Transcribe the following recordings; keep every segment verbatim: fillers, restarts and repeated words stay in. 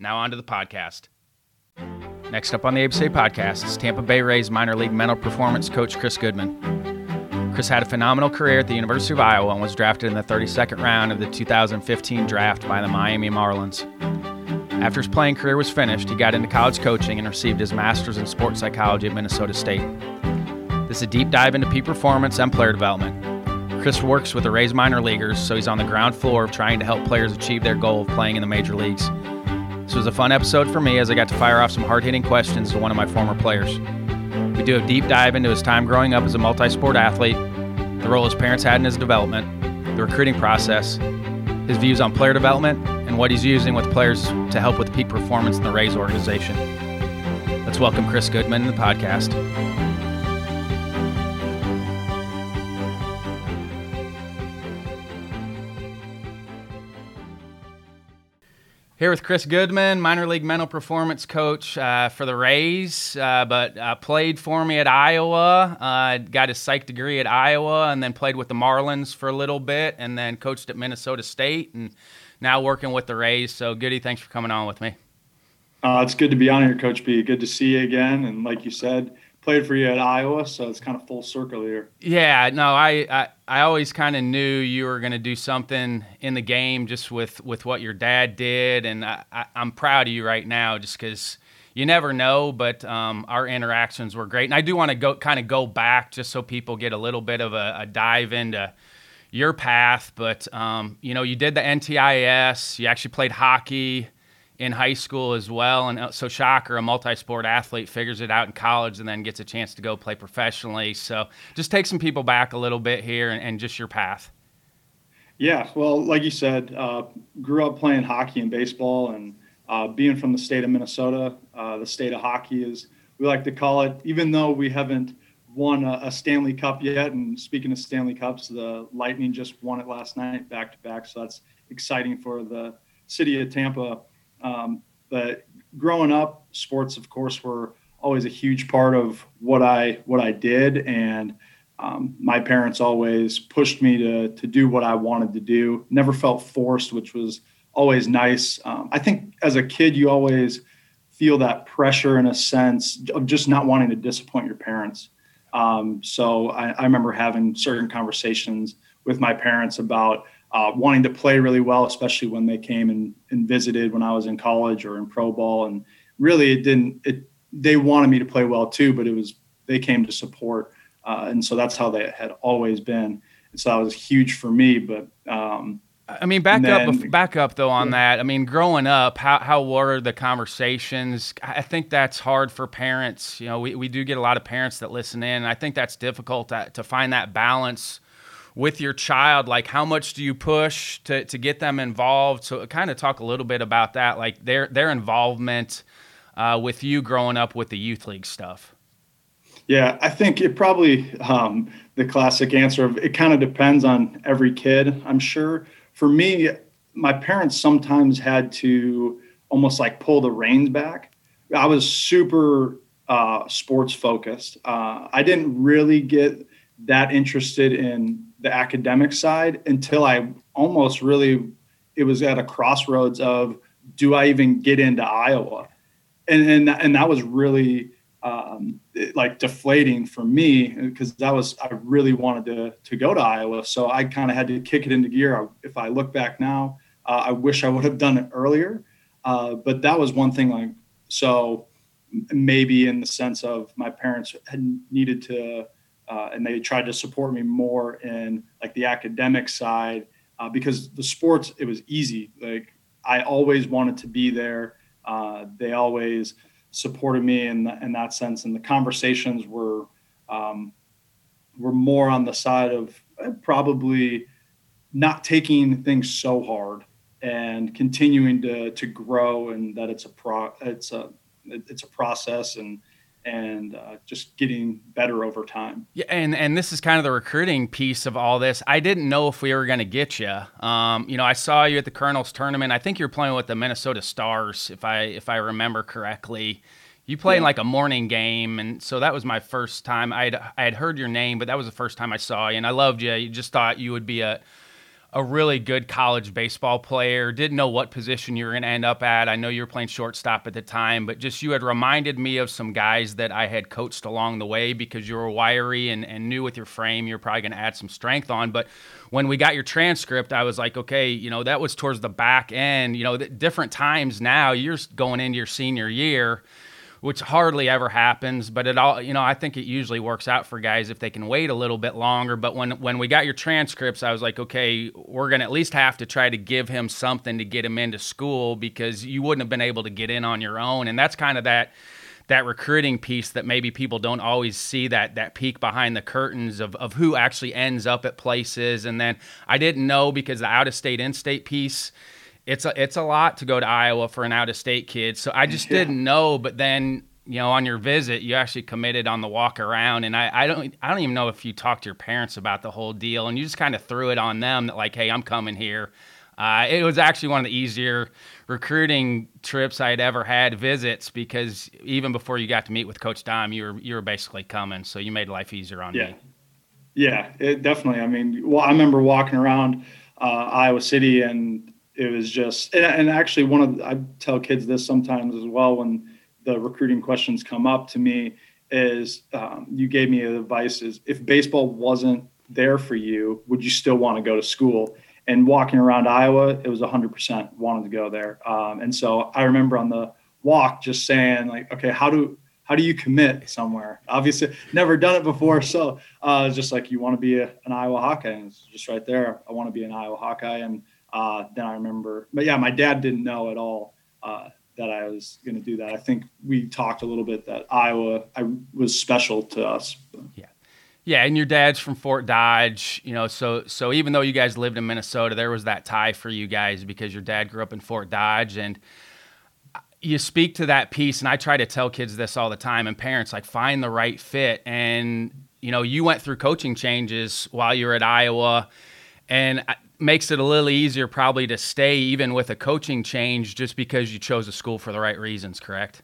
Now on to the podcast. Next up on the A B C A podcast is Tampa Bay Rays minor league mental performance coach Chris Goodman. Chris had a phenomenal career at the University of Iowa and was drafted in the thirty-second round of the two thousand fifteen draft by the Miami Marlins. After his playing career was finished, he got into college coaching and received his master's in sports psychology at Minnesota State. This is a deep dive into peak performance and player development. Chris works with the Rays minor leaguers, so he's on the ground floor of trying to help players achieve their goal of playing in the major leagues. This was a fun episode for me as I got to fire off some hard-hitting questions to one of my former players. We do a deep dive into his time growing up as a multi-sport athlete, the role his parents had in his development, the recruiting process, his views on player development, and what he's using with players to help with peak performance in the Rays organization. Let's welcome Chris Goodman to the podcast. Here with Chris Goodman, minor league mental performance coach uh, for the Rays, uh, but uh, played for me at Iowa, uh, got his psych degree at Iowa, and then played with the Marlins for a little bit, and then coached at Minnesota State, and now working with the Rays. So, Goody, thanks for coming on with me. Uh, it's good to be on here, Coach B. Good to see you again, and like you said, played for you at Iowa, so it's kind of full circle here. Yeah, no, I I, I always kind of knew you were going to do something in the game just with, with what your dad did, and I, I, I'm proud of you right now just because you never know, but um, our interactions were great. And I do want to go kind of go back just so people get a little bit of a, a dive into your path, but um, you know, you did the N T I S, you actually played hockey in high school as well, and so shocker, a multi-sport athlete figures it out in college and then gets a chance to go play professionally. So just take some people back a little bit here and, and just your path. Yeah, well, like you said, uh, grew up playing hockey and baseball, and uh, being from the state of Minnesota, uh, the state of hockey, is we like to call it, even though we haven't won a, a Stanley Cup yet. And speaking of Stanley Cups, the Lightning just won it last night back to back, so that's exciting for the city of Tampa. Um, but growing up, sports, of course, were always a huge part of what I, what I did. And, um, my parents always pushed me to, to do what I wanted to do. Never felt forced, which was always nice. Um, I think as a kid, you always feel that pressure in a sense of just not wanting to disappoint your parents. Um, so I, I remember having certain conversations with my parents about, Uh, wanting to play really well, especially when they came and, and visited when I was in college or in pro ball. And really it didn't, it, they wanted me to play well too, but it was, they came to support. Uh, and so that's how they had always been. And so that was huge for me. But um, I mean, back then, up, back up though on yeah. that. I mean, growing up, how, how were the conversations? I think that's hard for parents. You know, we, we do get a lot of parents that listen in. And I think that's difficult to, to find that balance with your child, like how much do you push to, to get them involved? So kind of talk a little bit about that, like their their involvement uh, with you growing up with the youth league stuff. Yeah, I think it probably um, the classic answer of it kind of depends on every kid, I'm sure. For me, my parents sometimes had to almost like pull the reins back I was super uh, sports focused. Uh, I didn't really get that interested in the academic side until I almost really, it was at a crossroads of, do I even get into Iowa? And and, and that was really um, it, like deflating for me, because that was, I really wanted to to go to Iowa. So I kind of had to kick it into gear. I, if I look back now, uh, I wish I would have done it earlier. Uh, but that was one thing, like, so maybe in the sense of my parents had needed to, uh, and they tried to support me more in like the academic side, uh, because the sports, it was easy. Like, I always wanted to be there. Uh, they always supported me in the, in that sense. And the conversations were, um, were more on the side of probably not taking things so hard and continuing to, to grow, and that it's a pro, it's a, it's a process, and, and uh, just getting better over time. Yeah, and, and this is kind of the recruiting piece of all this. I didn't know if we were going to get you. Um, you know, I saw you at the Colonels Tournament. I think you were playing with the Minnesota Stars, if I if I remember correctly. You played yeah. like a morning game, and so that was my first time. I had I had heard your name, but that was the first time I saw you, and I loved you. You just thought you would be a a really good college baseball player. Didn't know what position you were going to end up at. I know you were playing shortstop at the time, but just you had reminded me of some guys that I had coached along the way, because you were wiry and, and knew with your frame you're probably going to add some strength on. But when we got your transcript, I was like, okay, you know, that was towards the back end. You know, different times now, you're going into your senior year, which hardly ever happens, but it all, you know, I think it usually works out for guys if they can wait a little bit longer. But when, when we got your transcripts, I was like, okay, we're going to at least have to try to give him something to get him into school, because you wouldn't have been able to get in on your own. And that's kind of that, that recruiting piece that maybe people don't always see, that, that peek behind the curtains of, of who actually ends up at places. And then I didn't know, because the out of state, in state piece, It's a, it's a lot to go to Iowa for an out-of-state kid. So I just yeah. didn't know. But then, you know, on your visit, you actually committed on the walk around. And I, I don't I don't even know if you talked to your parents about the whole deal. And you just kind of threw it on them that, like, hey, I'm coming here. Uh, it was actually one of the easier recruiting trips I had ever had, visits, because even before you got to meet with Coach Dom, you were, you were basically coming. So you made life easier on yeah. me. Yeah, it definitely. I mean, well, I remember walking around uh, Iowa City, and it was just, and, and actually one of the, I tell kids this sometimes as well, when the recruiting questions come up to me, is um, you gave me advice, is if baseball wasn't there for you, would you still want to go to school? And walking around Iowa, it was one hundred percent wanted to go there. Um, and so I remember on the walk just saying, like, okay, how do how do you commit somewhere? Obviously, never done it before. So uh, just like, you want to be a, an Iowa Hawkeye, and it's just right there. I want to be an Iowa Hawkeye. And Uh, then I remember, but yeah, my dad didn't know at all uh, that I was going to do that. I think we talked a little bit that Iowa I, was special to us. But. Yeah. Yeah. And your dad's from Fort Dodge, you know, so, so even though you guys lived in Minnesota, there was that tie for you guys because your dad grew up in Fort Dodge. And you speak to that piece, and I try to tell kids this all the time, and parents, like, find the right fit. And, you know, you went through coaching changes while you were at Iowa, and I, makes it a little easier probably to stay even with a coaching change, just because you chose a school for the right reasons, correct?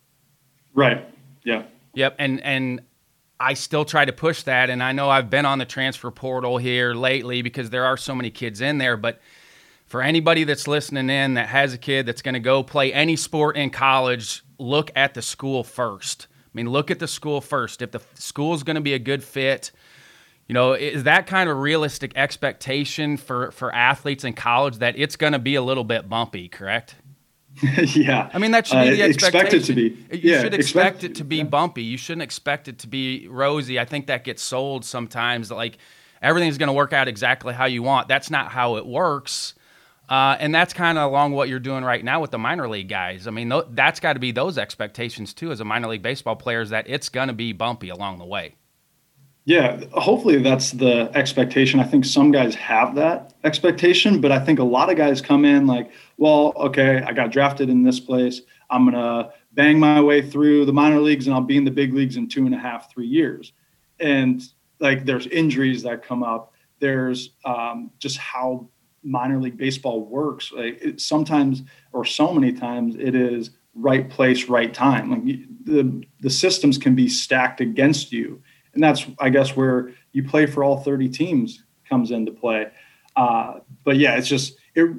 Right. Yeah. Yep. And, and I still try to push that. And I know I've been on the transfer portal here lately because there are so many kids in there, but for anybody that's listening in that has a kid that's going to go play any sport in college, look at the school first. I mean, look at the school first. If the school is going to be a good fit, you know, is that kind of realistic expectation for, for athletes in college, that it's going to be a little bit bumpy, correct? Yeah. I mean, that should be the uh, expectation. Expect it to be. You yeah, should expect, expect it to be yeah. bumpy. You shouldn't expect it to be rosy. I think that gets sold sometimes, that, like, everything's going to work out exactly how you want. That's not how it works. Uh, and that's kind of along what you're doing right now with the minor league guys. I mean, th- that's got to be those expectations, too, as a minor league baseball player, is that it's going to be bumpy along the way. Yeah, hopefully that's the expectation. I think some guys have that expectation, but I think a lot of guys come in like, well, okay, I got drafted in this place. I'm going to bang my way through the minor leagues, and I'll be in the big leagues in two and a half, three years. And, like, there's injuries that come up. There's um, just how minor league baseball works. Like, it, sometimes, or so many times, it is right place, right time. Like you, the the systems can be stacked against you. And that's, I guess, where you play for all thirty teams comes into play. Uh, but yeah, it's just, it.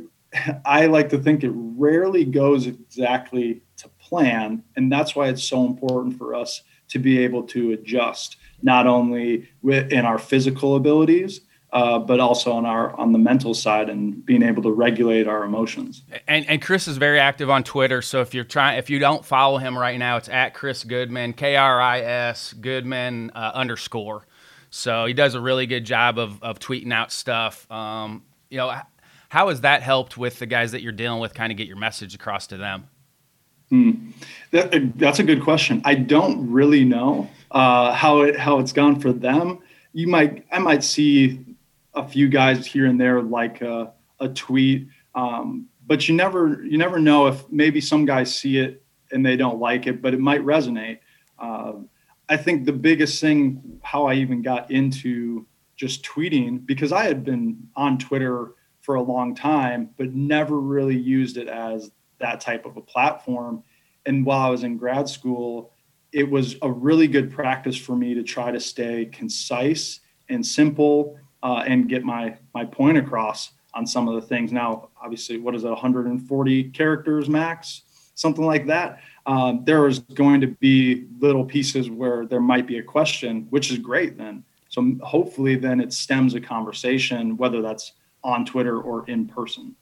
I like to think it rarely goes exactly to plan. And that's why it's so important for us to be able to adjust, not only with, in our physical abilities, uh, but also on our on the mental side and being able to regulate our emotions. And, and Chris is very active on Twitter. So if you're trying, if you don't follow him right now, it's at Chris Goodman, K R I S Goodman uh, underscore. So he does a really good job of of tweeting out stuff. Um, you know, how has that helped with the guys that you're dealing with, kind of get your message across to them? Mm. That, that's a good question. I don't really know uh, how it how it's gone for them. You might I might see a few guys here and there, like a, a tweet, um, but you never you never know if maybe some guys see it and they don't like it, but it might resonate. Uh, I think the biggest thing, how I even got into just tweeting, because I had been on Twitter for a long time, but never really used it as that type of a platform. And while I was in grad school, it was a really good practice for me to try to stay concise and simple uh, and get my my point across on some of the things. Now, obviously, what is it, one hundred forty characters max, something like that? Um, there is going to be little pieces where there might be a question, which is great then. So hopefully then it stems a conversation, whether that's on Twitter or in person.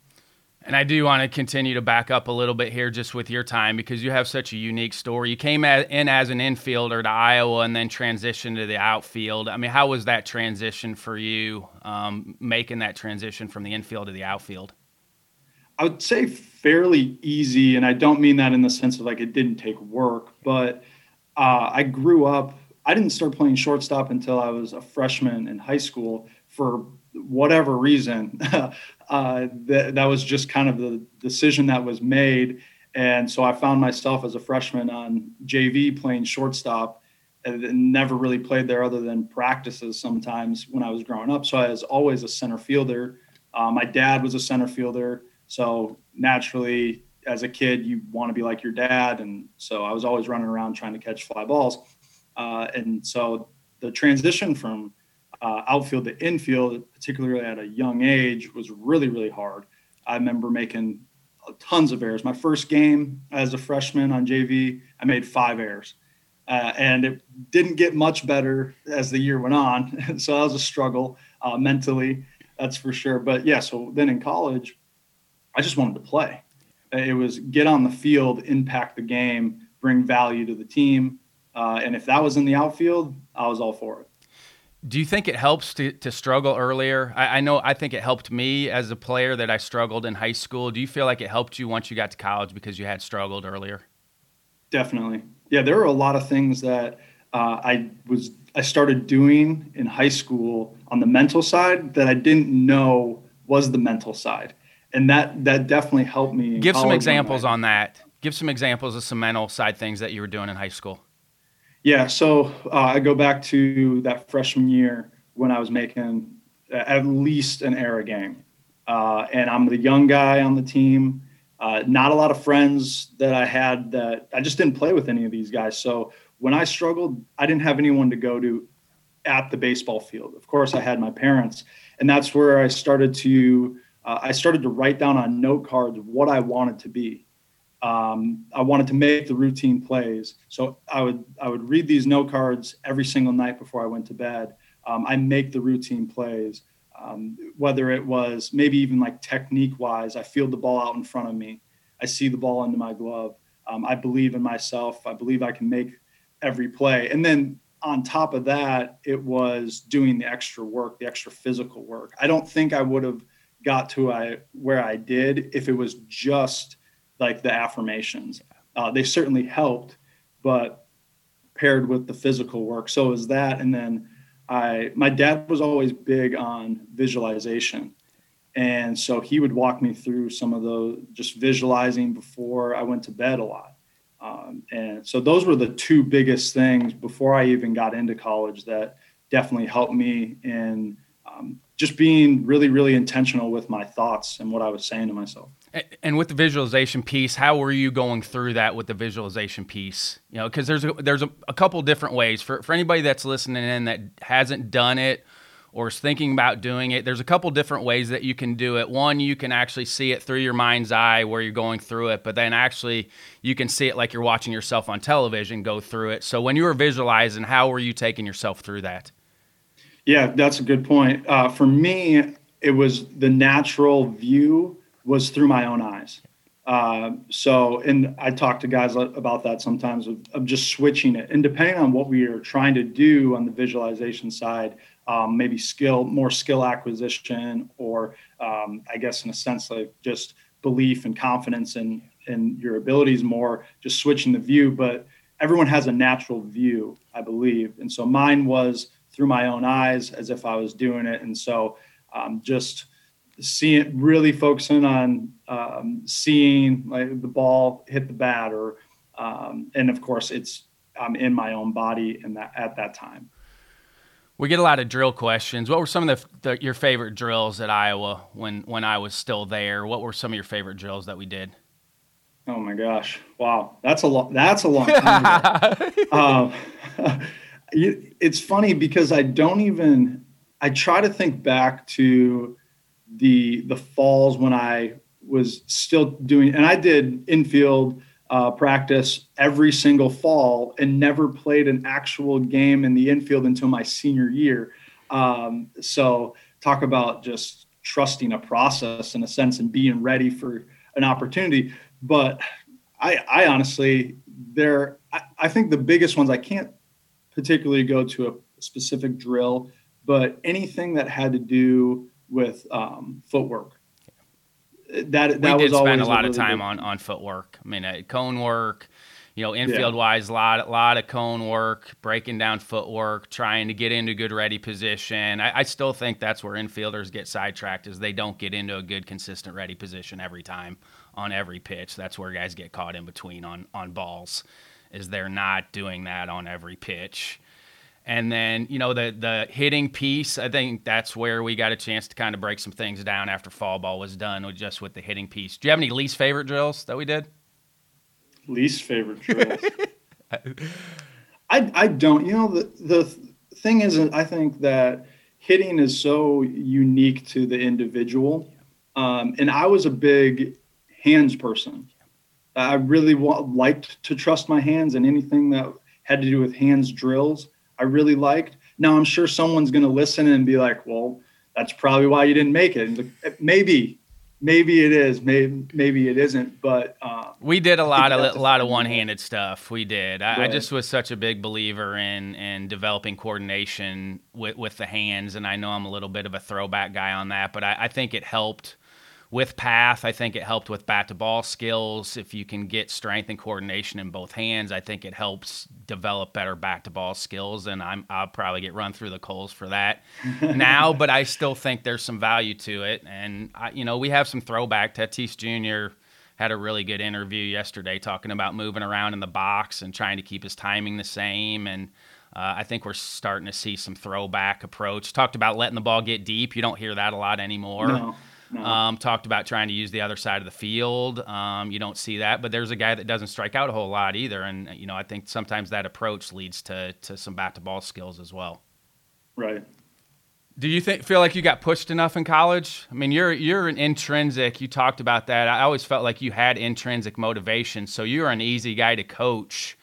And I do want to continue to back up a little bit here just with your time, because you have such a unique story. You came in as an infielder to Iowa and then transitioned to the outfield. I mean, how was that transition for you, um, making that transition from the infield to the outfield? I would say fairly easy, and I don't mean that in the sense of like it didn't take work, but uh, I grew up, I didn't start playing shortstop until I was a freshman in high school for whatever reason. Uh, that, that was just kind of the decision that was made. And so I found myself as a freshman on J V playing shortstop, and never really played there other than practices sometimes when I was growing up. So I was always a center fielder. Uh, my dad was a center fielder. So naturally, as a kid, you want to be like your dad. And so I was always running around trying to catch fly balls. Uh, and so the transition from Uh, outfield to infield, particularly at a young age, was really, really hard. I remember making tons of errors. My first game as a freshman on J V, I made five errors. Uh, and it didn't get much better as the year went on. So that was a struggle uh, mentally, that's for sure. But yeah, so then in college, I just wanted to play. It was get on the field, impact the game, bring value to the team. Uh, and if that was in the outfield, I was all for it. Do you think it helps to, to struggle earlier? I, I know I think it helped me as a player that I struggled in high school. Do you feel like it helped you once you got to college because you had struggled earlier? Definitely. Yeah, there were a lot of things that uh, I was I started doing in high school on the mental side that I didn't know was the mental side. And that, that definitely helped me. Give some examples on that. Give some examples of some mental side things that you were doing in high school. Yeah, so uh, I go back to that freshman year when I was making at least an error a game. Uh, and I'm the young guy on the team. Uh, not a lot of friends that I had that I just didn't play with any of these guys. So when I struggled, I didn't have anyone to go to at the baseball field. Of course, I had my parents. And that's where I started to uh, I started to write down on note cards what I wanted to be. Um, I wanted to make the routine plays. So I would I would read these note cards every single night before I went to bed. Um, I make the routine plays, um, whether it was maybe even like technique-wise, I field the ball out in front of me. I see the ball into my glove. Um, I believe in myself. I believe I can make every play. And then on top of that, it was doing the extra work, the extra physical work. I don't think I would have got to I, where I did if it was just like the affirmations. Uh, they certainly helped, but paired with the physical work. So is that. And then I, my dad was always big on visualization. And so he would walk me through some of the, just visualizing before I went to bed a lot. Um, and so those were the two biggest things before I even got into college that definitely helped me in um, just being really, really intentional with my thoughts and what I was saying to myself. And with the visualization piece, how were you going through that with the visualization piece? You know, because there's a, there's a, a couple different ways for, for anybody that's listening in that hasn't done it or is thinking about doing it. There's a couple different ways that you can do it. One, you can actually see it through your mind's eye where you're going through it, but then actually you can see it like you're watching yourself on television go through it. So when you were visualizing, how were you taking yourself through that? Yeah, that's a good point. Uh, for me, it was the natural view was through my own eyes. Uh, so, and I talk to guys about that sometimes of, of just switching it. And depending on what we are trying to do on the visualization side, um, maybe skill, more skill acquisition, or um, I guess in a sense, like just belief and confidence in, in your abilities more, just switching the view. But everyone has a natural view, I believe. And so mine was through my own eyes as if I was doing it. And so um, just seeing it, really focusing on um, seeing like the ball hit the bat or, um, and of course it's, I'm in my own body in that, at that time. We get a lot of drill questions. What were some of the, the your favorite drills at Iowa when, when I was still there? What were some of your favorite drills that we did? Oh my gosh. Wow. That's a long, that's a long time ago. um, It's funny because I don't even, I try to think back to the the falls when I was still doing, and I did infield uh, practice every single fall and never played an actual game in the infield until my senior year. Um, so talk about just trusting a process in a sense and being ready for an opportunity. But I, I honestly, there, I, I think the biggest ones I can't particularly go to a specific drill, but anything that had to do with um, footwork. That that we did was spend a lot a really of time on, on footwork. I mean, uh, cone work, you know, infield yeah. wise, a lot, lot of cone work, breaking down footwork, trying to get into good ready position. I, I still think that's where infielders get sidetracked is they don't get into a good consistent ready position every time on every pitch. That's where guys get caught in between on, on balls. Is they're not doing that on every pitch. And then, you know, the the hitting piece, I think that's where we got a chance to kind of break some things down after fall ball was done, with just with the hitting piece. Do you have any least favorite drills that we did? Least favorite drills? I I don't. You know, the, the thing is, I think that hitting is so unique to the individual. Um, and I was a big hands person. I really want, liked to trust my hands, and anything that had to do with hands drills, I really liked. Now, I'm sure someone's going to listen and be like, well, that's probably why you didn't make it. Maybe, maybe it is, maybe, maybe it isn't. But uh, we did a lot of a lot of one-handed stuff. We did. I, right. I just was such a big believer in in developing coordination with, with the hands. And I know I'm a little bit of a throwback guy on that, but I, I think it helped with path. I think it helped with bat-to-ball skills. If you can get strength and coordination in both hands, I think it helps develop better bat-to-ball skills, and I'm, I'll probably get run through the coals for that now, but I still think there's some value to it. And, I, you know, we have some throwback. Tatis Junior had a really good interview yesterday talking about moving around in the box and trying to keep his timing the same, and Uh, I think we're starting to see some throwback approach. Talked about letting the ball get deep. You don't hear that a lot anymore. No, no. Um, talked about trying to use the other side of the field. Um, you don't see that, but there's a guy that doesn't strike out a whole lot either. And, you know, I think sometimes that approach leads to, to some bat-to-ball skills as well. Right. Do you think feel like you got pushed enough in college? I mean, you're you're an intrinsic. You talked about that. I always felt like you had intrinsic motivation, so you're an easy guy to coach.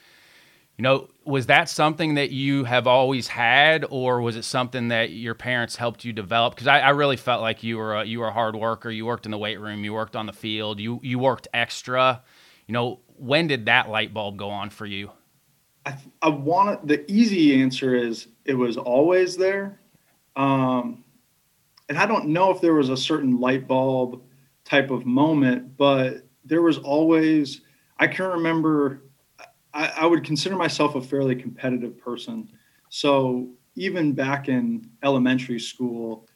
You know, was that something that you have always had, or was it something that your parents helped you develop? Because I, I really felt like you were a, you were a hard worker. You worked in the weight room. You worked on the field. You you worked extra. You know, when did that light bulb go on for you? I, I want the easy answer is it was always there, um, and I don't know if there was a certain light bulb type of moment, but there was always. I can remember. I, I would consider myself a fairly competitive person. So even back in elementary school,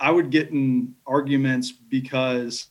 I would get in arguments because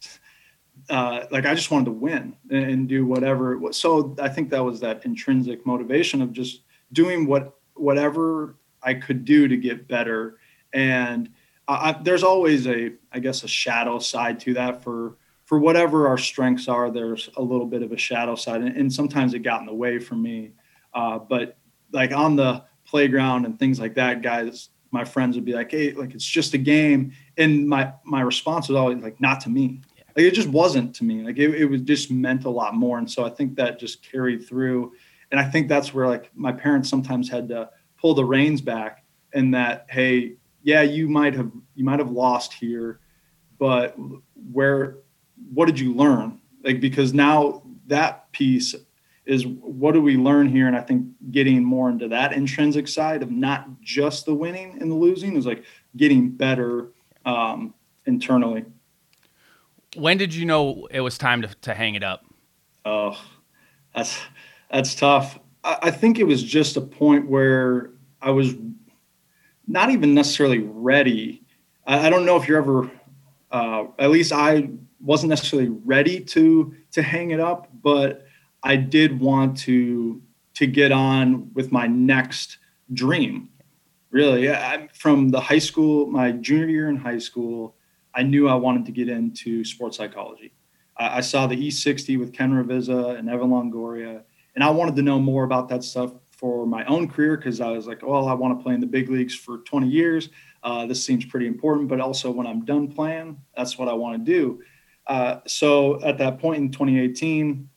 uh, like I just wanted to win and, and do whatever. So I think that was that intrinsic motivation of just doing what whatever I could do to get better. And I, there's always a, I guess, a shadow side to that. For, for whatever our strengths are, there's a little bit of a shadow side. And, and sometimes it got in the way for me. Uh, but like on the playground and things like that, guys, my friends would be like, hey, like, it's just a game. And my, my response was always like, not to me. Yeah. Like, it just wasn't to me. Like it, it was just meant a lot more. And so I think that just carried through. And I think that's where like my parents sometimes had to pull the reins back, and that, hey, yeah, you might have, you might have lost here, but where, what did you learn? Like, because now that piece is, what do we learn here? And I think getting more into that intrinsic side of not just the winning and the losing is like getting better um, internally. When did you know it was time to, to hang it up? Oh, that's, that's tough. I, I think it was just a point where I was not even necessarily ready. I, I don't know if you're ever, uh, at least I wasn't necessarily ready to, to hang it up, but I did want to, to get on with my next dream. Really, I, from the high school, my junior year in high school, I knew I wanted to get into sports psychology. I, I saw the E sixty with Ken Ravizza and Evan Longoria, and I wanted to know more about that stuff for my own career, because I was like, well, I want to play in the big leagues for twenty years. Uh, this seems pretty important, but also when I'm done playing, that's what I want to do. Uh, so at that point in twenty eighteen,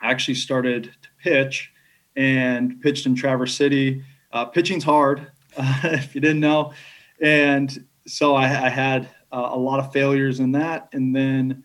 I actually started to pitch and pitched in Traverse City. Uh, pitching's hard, uh, if you didn't know. And so I, I had uh, a lot of failures in that. And then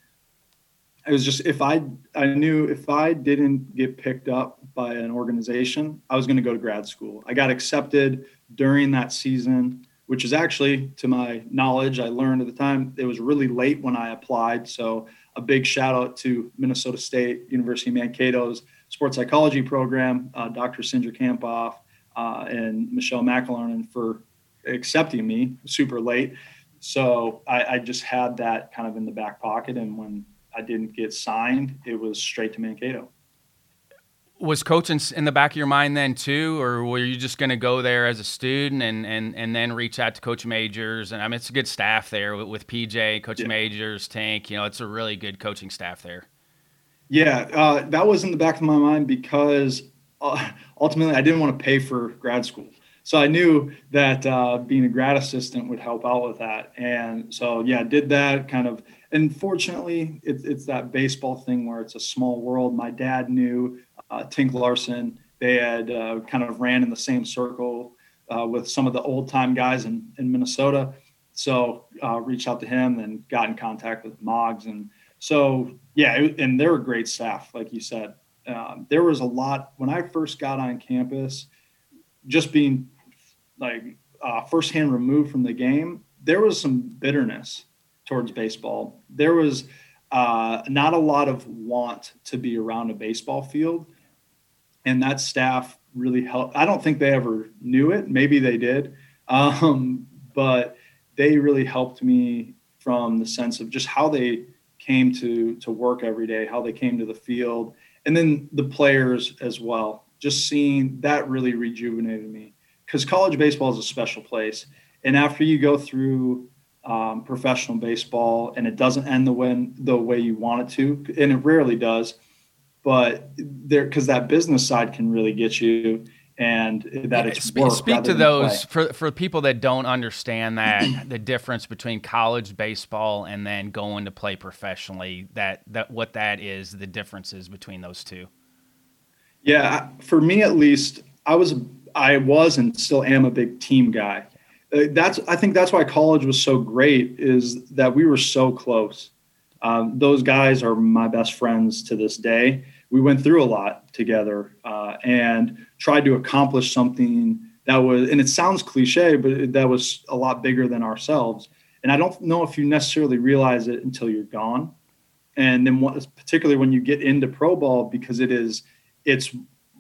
it was just, if I, I knew if I didn't get picked up by an organization, I was going to go to grad school. I got accepted during that season, which is actually, to my knowledge, I learned at the time, it was really late when I applied. So a big shout out to Minnesota State University of Mankato's sports psychology program, uh, Doctor Sindra Kampoff uh, and Michelle McElharnon for accepting me super late. So I, I just had that kind of in the back pocket. And when I didn't get signed, it was straight to Mankato. Was coaching in the back of your mind then too, or were you just going to go there as a student and, and, and then reach out to Coach Majors? And I mean, it's a good staff there with, with P J, Coach yeah. Majors, Tink, you know, it's a really good coaching staff there. Yeah. Uh, that was in the back of my mind because uh, ultimately I didn't want to pay for grad school. So I knew that uh, being a grad assistant would help out with that. And so, yeah, I did that kind of, and fortunately it, it's that baseball thing where it's a small world. My dad knew Uh, Tink Larson. They had uh, kind of ran in the same circle uh, with some of the old time guys in, in Minnesota. So uh, reached out to him and got in contact with Moggs. And so, yeah, it, and they're a great staff. Like you said, um, there was a lot when I first got on campus, just being like uh, firsthand removed from the game. There was some bitterness towards baseball. There was uh, not a lot of want to be around a baseball field. And that staff really helped. I don't think they ever knew it. Maybe they did. Um, but they really helped me from the sense of just how they came to, to work every day, how they came to the field, and then the players as well. Just seeing that really rejuvenated me, because college baseball is a special place. And after you go through um, professional baseball and it doesn't end the way, the way you want it to, and it rarely does, but there, because that business side can really get you, and that it's speak, speak to those for, for people that don't understand that the difference between college baseball and then going to play professionally, that, that what that is, the differences between those two. Yeah. For me, at least I was, I was, and still am a big team guy. That's, I think that's why college was so great, is that we were so close. Um, those guys are my best friends to this day. We went through a lot together uh, and tried to accomplish something that was, and it sounds cliche, but that was a lot bigger than ourselves. And I don't know if you necessarily realize it until you're gone. And then what, particularly when you get into pro ball, because it is, it's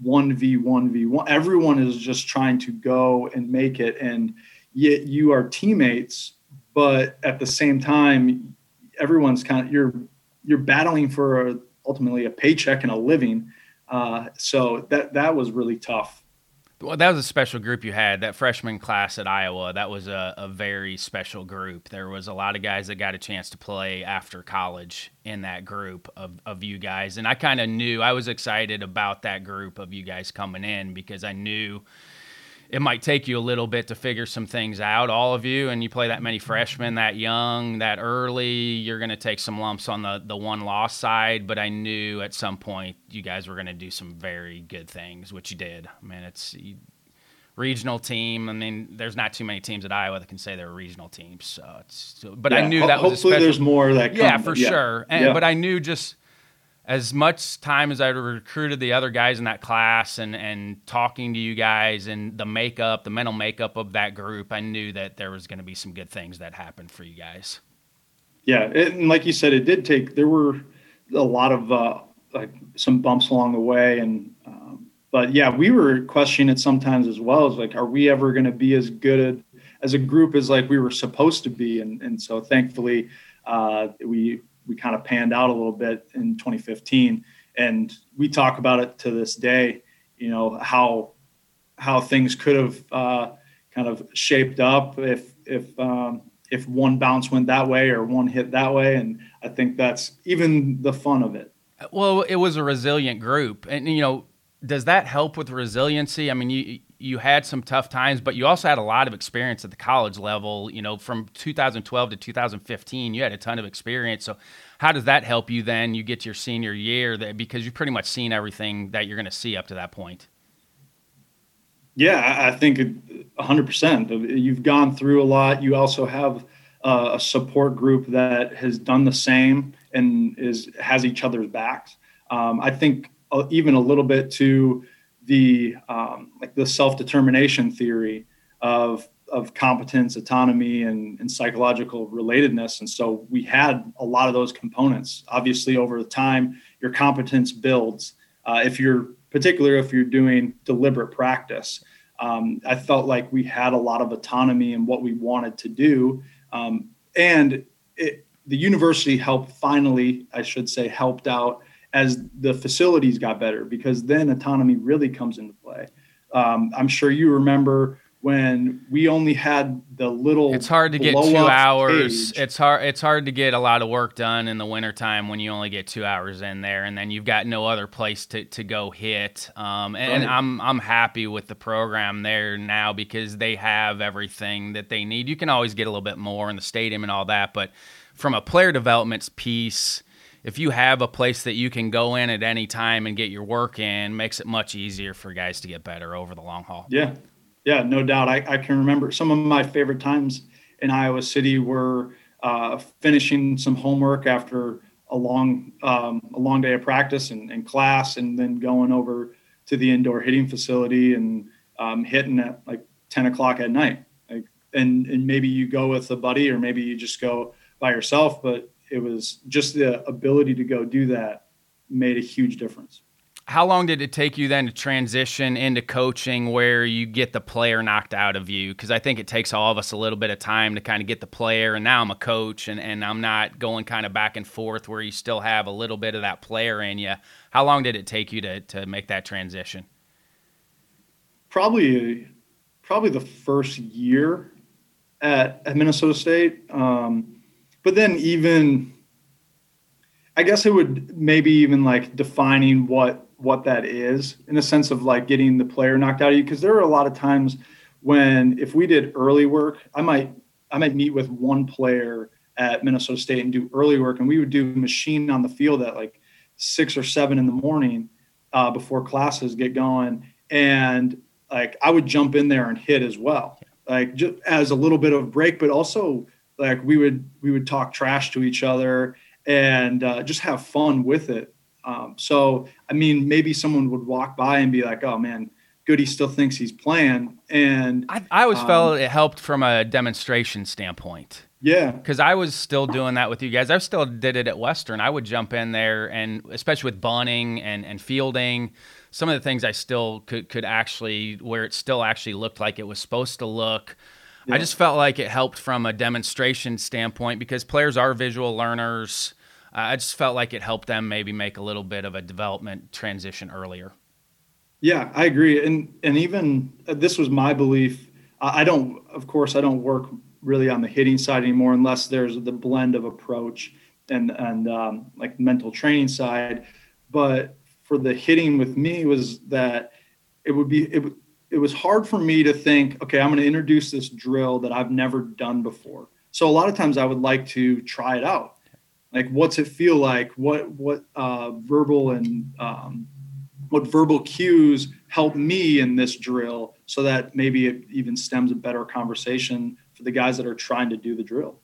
one v one v one. Everyone is just trying to go and make it. And yet you are teammates, but at the same time, everyone's kind of, you're, you're battling for a, ultimately a paycheck and a living. Uh, so that, that was really tough. Well, that was a special group you had, that freshman class at Iowa. That was a, a very special group. There was a lot of guys that got a chance to play after college in that group of, of you guys. And I kind of knew, I was excited about that group of you guys coming in because I knew it might take you a little bit to figure some things out, all of you, and you play that many freshmen, that young, that early, you're going to take some lumps on the, the one loss side, but I knew at some point you guys were going to do some very good things, which you did. I mean, it's you, regional team. I mean, there's not too many teams at Iowa that can say they're a regional team. So, it's, so but yeah, I knew ho- that hopefully was a special, there's more that comes. Yeah, for yeah. sure. And, yeah. But I knew just as much time as I recruited the other guys in that class and, and talking to you guys and the makeup, the mental makeup of that group, I knew that there was going to be some good things that happened for you guys. Yeah. And like you said, it did take, there were a lot of uh, like some bumps along the way. And, um, but yeah, we were questioning it sometimes as well as like, are we ever going to be as good as a group as like we were supposed to be? And, and so thankfully uh, we, we kind of panned out a little bit in twenty fifteen, and we talk about it to this day, you know, how, how things could have uh, kind of shaped up if, if, um, if one bounce went that way or one hit that way. And I think that's even the fun of it. Well, it was a resilient group, and, you know, does that help with resiliency? I mean, you, you had some tough times, but you also had a lot of experience at the college level, you know, from two thousand twelve to two thousand fifteen, you had a ton of experience. So how does that help you then you get to your senior year that, because you've pretty much seen everything that you're going to see up to that point? Yeah, I think a hundred percent. You've gone through a lot. You also have a support group that has done the same and is, has each other's backs. Um, I think even a little bit to the um, like the self-determination theory of of competence, autonomy, and, and psychological relatedness. And so we had a lot of those components. Obviously, over the time, your competence builds. Uh, if you're particularly if you're doing deliberate practice, um, I felt like we had a lot of autonomy in what we wanted to do. Um, and it, the university helped finally, I should say, helped out as the facilities got better, because then autonomy really comes into play. Um, I'm sure you remember when we only had the little, it's hard to get two hours. Stage. It's hard. It's hard to get a lot of work done in the wintertime when you only get two hours in there, and then you've got no other place to, to go hit. Um, and right. I'm, I'm happy with the program there now because they have everything that they need. You can always get a little bit more in the stadium and all that, but from a player development's piece, if you have a place that you can go in at any time and get your work in, makes it much easier for guys to get better over the long haul. Yeah. Yeah, no doubt. I, I can remember some of my favorite times in Iowa City were uh, finishing some homework after a long, um, a long day of practice and, and class, and then going over to the indoor hitting facility and um, hitting at like ten o'clock at night. Like, and, and maybe you go with a buddy, or maybe you just go by yourself, but it was just the ability to go do that made a huge difference. How long did it take you then to transition into coaching where you get the player knocked out of you? Because I think it takes all of us a little bit of time to kind of get the player, and now I'm a coach, and, and I'm not going kind of back and forth where you still have a little bit of that player in you. How long did it take you to to make that transition? Probably probably the first year at, at Minnesota State. Um But then even, I guess it would maybe even like defining what, what that is in a sense of like getting the player knocked out of you. Cause there were a lot of times when if we did early work, I might, I might meet with one player at Minnesota State and do early work. And we would do machine on the field at like six or seven in the morning uh, before classes get going. And like, I would jump in there and hit as well, like just as a little bit of break, but also like we would, we would talk trash to each other and uh, just have fun with it. Um, so, I mean, maybe someone would walk by and be like, oh man, Goody still thinks he's playing. And I, I always um, felt it helped from a demonstration standpoint. Yeah. Cause I was still doing that with you guys. I still did it at Western. I would jump in there, and especially with bunting and, and fielding, some of the things I still could, could actually, where it still actually looked like it was supposed to look. Yeah. I just felt like it helped from a demonstration standpoint because players are visual learners. Uh, I just felt like it helped them maybe make a little bit of a development transition earlier. Yeah, I agree. And and even uh, this was my belief. I, I don't, of course, I don't work really on the hitting side anymore unless there's the blend of approach and, and um, like mental training side. But for the hitting with me was that it would be, it, it was hard for me to think, okay, I'm going to introduce this drill that I've never done before. So a lot of times I would like to try it out. Like, what's it feel like? What, what uh, verbal and um, what verbal cues help me in this drill so that maybe it even stems a better conversation for the guys that are trying to do the drill.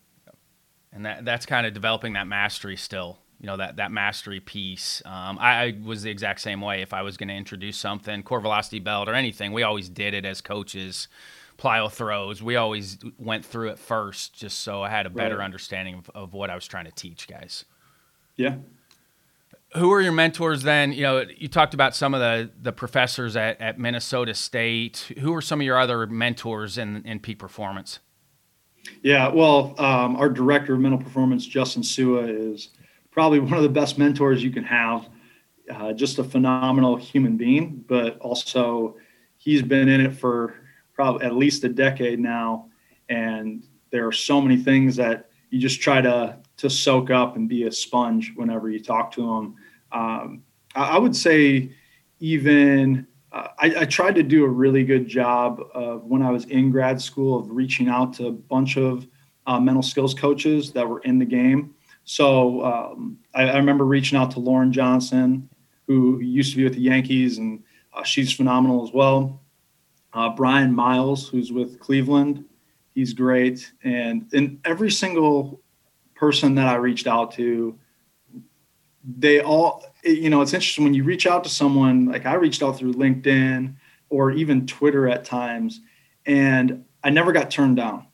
And that that's kind of developing that mastery still, you know, that, that mastery piece. Um, I, I was the exact same way. If I was going to introduce something, core velocity belt or anything, we always did it as coaches, plyo throws. We always went through it first just so I had a better right. understanding of, of what I was trying to teach guys. Yeah. Who are your mentors then? You know, you talked about some of the, the professors at, at Minnesota State. Who are some of your other mentors in, in peak performance? Yeah, well, um, our director of mental performance, Justin Sua, is probably one of the best mentors you can have. Uh, just a phenomenal human being, but also he's been in it for probably at least a decade now. And there are so many things that you just try to to soak up and be a sponge whenever you talk to them. Um, I, I would say even uh, I, I tried to do a really good job of when I was in grad school of reaching out to a bunch of uh, mental skills coaches that were in the game. So um, I, I remember reaching out to Lauren Johnson, who used to be with the Yankees, and uh, she's phenomenal as well. Uh, Brian Miles, who's with Cleveland, he's great. And in every single person that I reached out to, they all, you know, it's interesting when you reach out to someone, like I reached out through LinkedIn or even Twitter at times, and I never got turned down.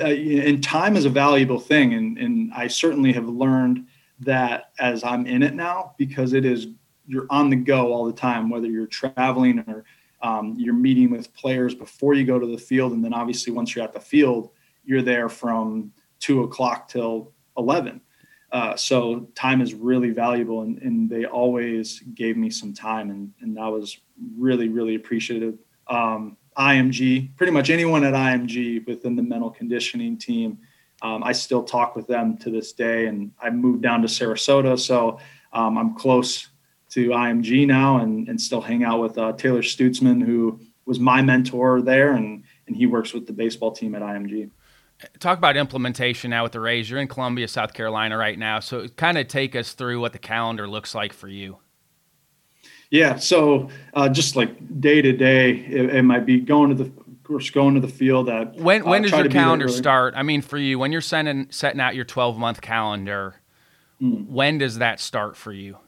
Uh, and time is a valuable thing. And, and I certainly have learned that as I'm in it now, because it is, you're on the go all the time, whether you're traveling or um, you're meeting with players before you go to the field. And then obviously once you're at the field, you're there from two o'clock till eleven. Uh, so time is really valuable. And, and they always gave me some time. And, and I was really, really appreciative. Um, I M G, pretty much anyone at I M G within the mental conditioning team, um, I still talk with them to this day. And I moved down to Sarasota. So um, I'm close to I M G now and, and still hang out with uh, Taylor Stutzman, who was my mentor there. And, and he works with the baseball team at I M G. Talk about implementation now with the Rays. You're in Columbia, South Carolina right now. So kind of take us through what the calendar looks like for you. Yeah. So uh, just like day to day, it, it might be going to the, of course, going to the field. At, when when uh, does your calendar start? I mean, for you, when you're sending, setting out your twelve month calendar, mm. when does that start for you?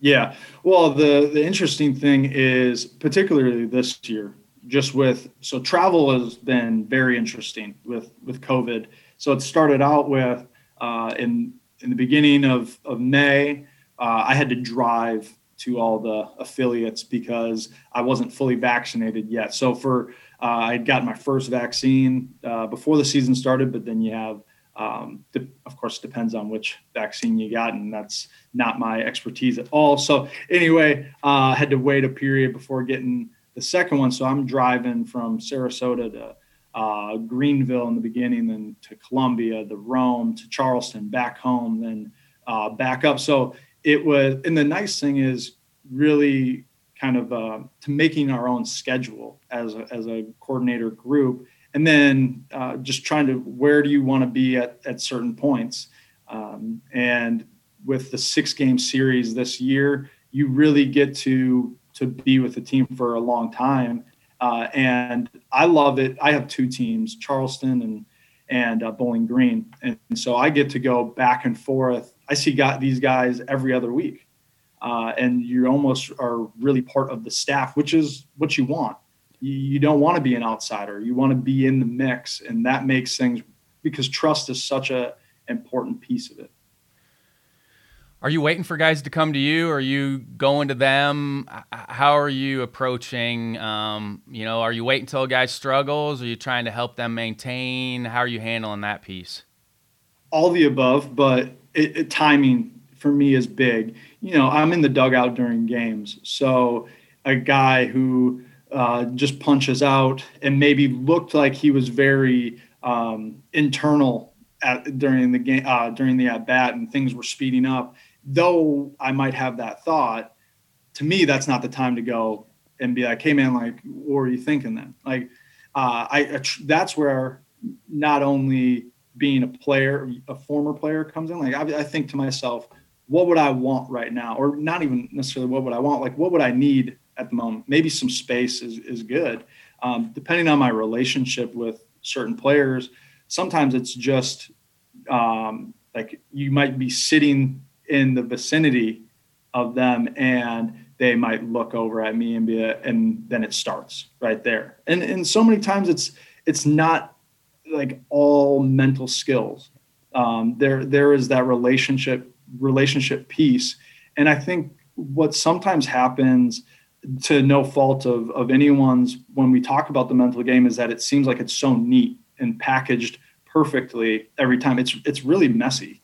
Yeah. Well, the, the interesting thing is particularly this year, just with, so travel has been very interesting with, with COVID. So it started out with uh, in, in the beginning of, of May, uh, I had to drive to all the affiliates because I wasn't fully vaccinated yet. So for, uh, I had gotten my first vaccine uh, before the season started, but then you have, um, de- of course, depends on which vaccine you got, and that's not my expertise at all. So anyway, I uh, had to wait a period before getting the second one. So I'm driving from Sarasota to uh, Greenville in the beginning, then to Columbia, to Rome, to Charleston, back home, then uh, back up. So it was, and the nice thing is really kind of uh, to making our own schedule as a, as a coordinator group, and then uh, just trying to, where do you want to be at, at certain points? Um, and with the six game series this year, you really get to, to be with the team for a long time. Uh, and I love it. I have two teams, Charleston and, and uh, Bowling Green. And, and so I get to go back and forth. I see got these guys every other week, uh, and you almost are really part of the staff, which is what you want. You, you don't want to be an outsider. You want to be in the mix, and that makes things, because trust is such a important piece of it. Are you waiting for guys to come to you? Are you going to them? How are you approaching? Um, you know, are you waiting until a guy struggles? Are you trying to help them maintain? How are you handling that piece? All the above, but it, it, timing for me is big. You know, I'm in the dugout during games, so a guy who uh, just punches out and maybe looked like he was very um, internal at, during the game, uh, during the at bat, and things were speeding up. Though I might have that thought, to me, that's not the time to go and be like, "Hey, man, like, what are you thinking then?" Like, uh, I that's where not only being a player, a former player, comes in. Like, I, I think to myself, what would I want right now? Or not even necessarily what would I want, like what would I need at the moment? Maybe some space is, is good. Um, depending on my relationship with certain players, sometimes it's just um, like you might be sitting in the vicinity of them and they might look over at me and be, a, and then it starts right there. And and so many times it's, it's not like all mental skills. Um, there, there is that relationship relationship piece. And I think what sometimes happens, to no fault of, of anyone's, when we talk about the mental game, is that it seems like it's so neat and packaged perfectly every time. It's, it's really messy.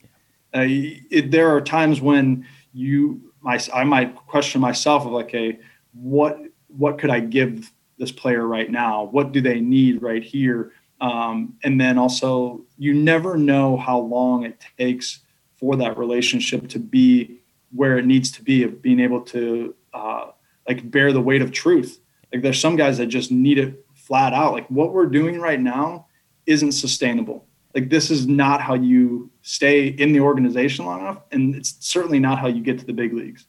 Uh, it, there are times when you, my, I might question myself of like, okay, what, what could I give this player right now? What do they need right here? Um, and then also you never know how long it takes for that relationship to be where it needs to be, of being able to uh, like bear the weight of truth. Like there's some guys that just need it flat out. Like what we're doing right now isn't sustainable. Like this is not how you stay in the organization long enough. And it's certainly not how you get to the big leagues.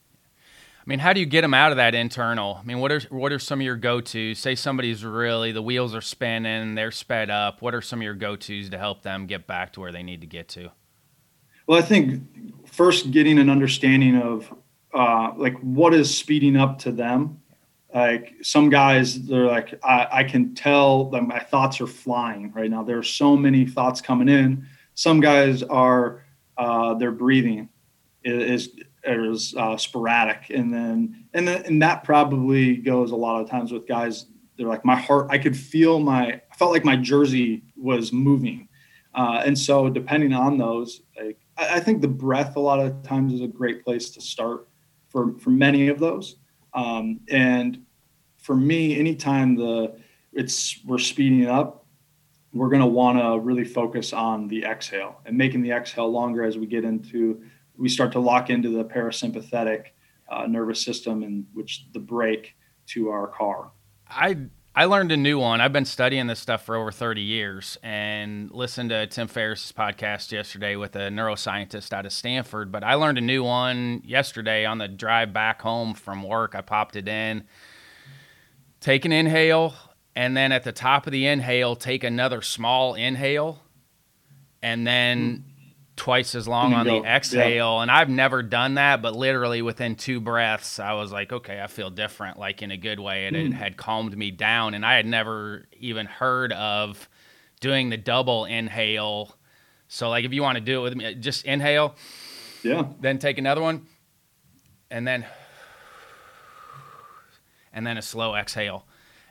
I mean, how do you get them out of that internal? I mean, what are what are some of your go-tos? Say somebody's really, the wheels are spinning, they're sped up. What are some of your go-tos to help them get back to where they need to get to? Well, I think first getting an understanding of uh, like what is speeding up to them. Like some guys, they're like, I, I can tell that my thoughts are flying right now. There are so many thoughts coming in. Some guys are, uh, their breathing is is uh, sporadic. And then, and then, and that probably goes a lot of times with guys. They're like, my heart, I could feel my, I felt like my jersey was moving. Uh, and so depending on those, like, I think the breath a lot of times is a great place to start for, for many of those. Um, and for me, anytime the it's we're speeding up, we're going to want to really focus on the exhale and making the exhale longer as we get into, we start to lock into the parasympathetic uh, nervous system, and which the brake to our car. I I learned a new one. I've been studying this stuff for over thirty years and listened to Tim Ferriss's podcast yesterday with a neuroscientist out of Stanford. But I learned a new one yesterday on the drive back home from work. I popped it in. Take an inhale, and then at the top of the inhale, take another small inhale, and then twice as long on go. the exhale. Yeah. And I've never done that, but literally within two breaths, I was like, okay, I feel different, like in a good way. And mm. it had calmed me down. And I had never even heard of doing the double inhale. So like, if you want to do it with me, just inhale, yeah, then take another one, and then, and then a slow exhale.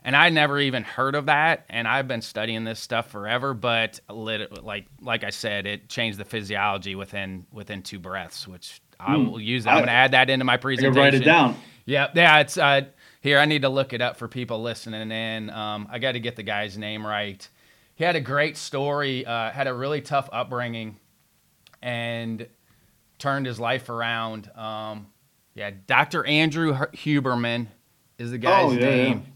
And I never even heard of that, and I've been studying this stuff forever. But lit, like, like I said, it changed the physiology within within two breaths, which I mm. will use. That. I'm going to add that into my presentation. I write it down. Yeah, yeah. It's uh, here. I need to look it up for people listening in. Um, I got to get the guy's name right. He had a great story. Uh, had a really tough upbringing, and turned his life around. Um, yeah, Doctor Andrew Huberman is the guy's oh, yeah, name. Yeah.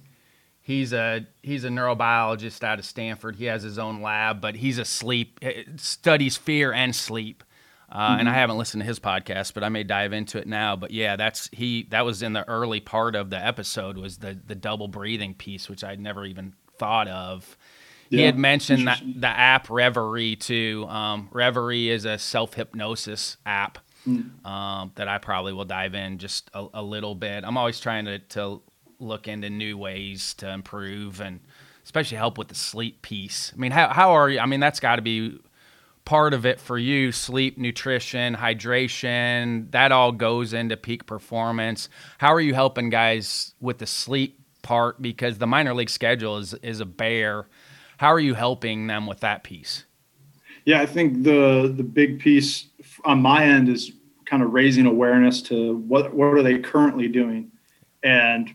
He's a he's a neurobiologist out of Stanford. He has his own lab, but he's a sleep studies fear and sleep. Uh, mm-hmm. And I haven't listened to his podcast, but I may dive into it now. But yeah, that's he. That was in the early part of the episode, was the the double breathing piece, which I'd never even thought of. Yeah. He had mentioned that the app Reverie too. Um, Reverie is a self hypnosis app mm. um, that I probably will dive in just a, a little bit. I'm always trying to. to look into new ways to improve, and especially help with the sleep piece. I mean, how, how are you? I mean, that's gotta be part of it for you. Sleep, nutrition, hydration, that all goes into peak performance. How are you helping guys with the sleep part? Because the minor league schedule is, is a bear. How are you helping them with that piece? Yeah, I think the, the big piece on my end is kind of raising awareness to what, what are they currently doing? And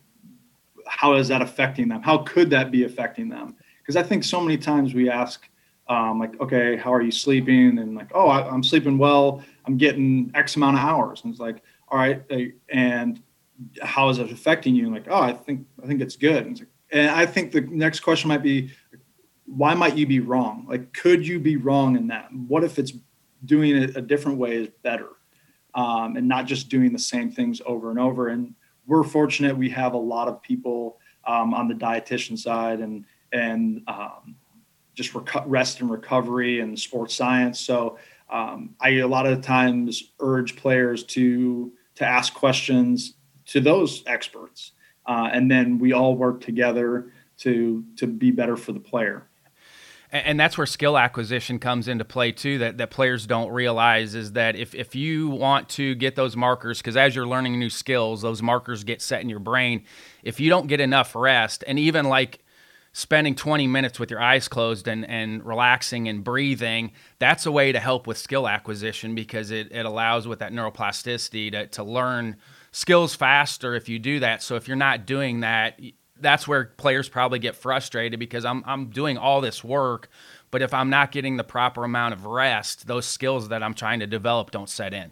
how is that affecting them? How could that be affecting them? Because I think so many times we ask, um, like, okay, how are you sleeping? And like, oh, I, I'm sleeping well. I'm getting X amount of hours. And it's like, all right, and how is it affecting you? And like, oh, I think I think it's good. And, it's like, and I think the next question might be, why might you be wrong? Like, could you be wrong in that? What if it's doing it a different way is better, um, and not just doing the same things over and over? And we're fortunate we have a lot of people um, on the dietitian side and and um, just reco- rest and recovery and sports science. So um, I a lot of times urge players to to ask questions to those experts, uh, and then we all work together to to be better for the player. And that's where skill acquisition comes into play too, that, that players don't realize, is that if, if you want to get those markers, because as you're learning new skills, those markers get set in your brain. If you don't get enough rest, and even like spending twenty minutes with your eyes closed and, and relaxing and breathing, that's a way to help with skill acquisition, because it, it allows with that neuroplasticity to, to learn skills faster if you do that. So if you're not doing that, that's where players probably get frustrated, because I'm I'm doing all this work, but if I'm not getting the proper amount of rest, those skills that I'm trying to develop don't set in.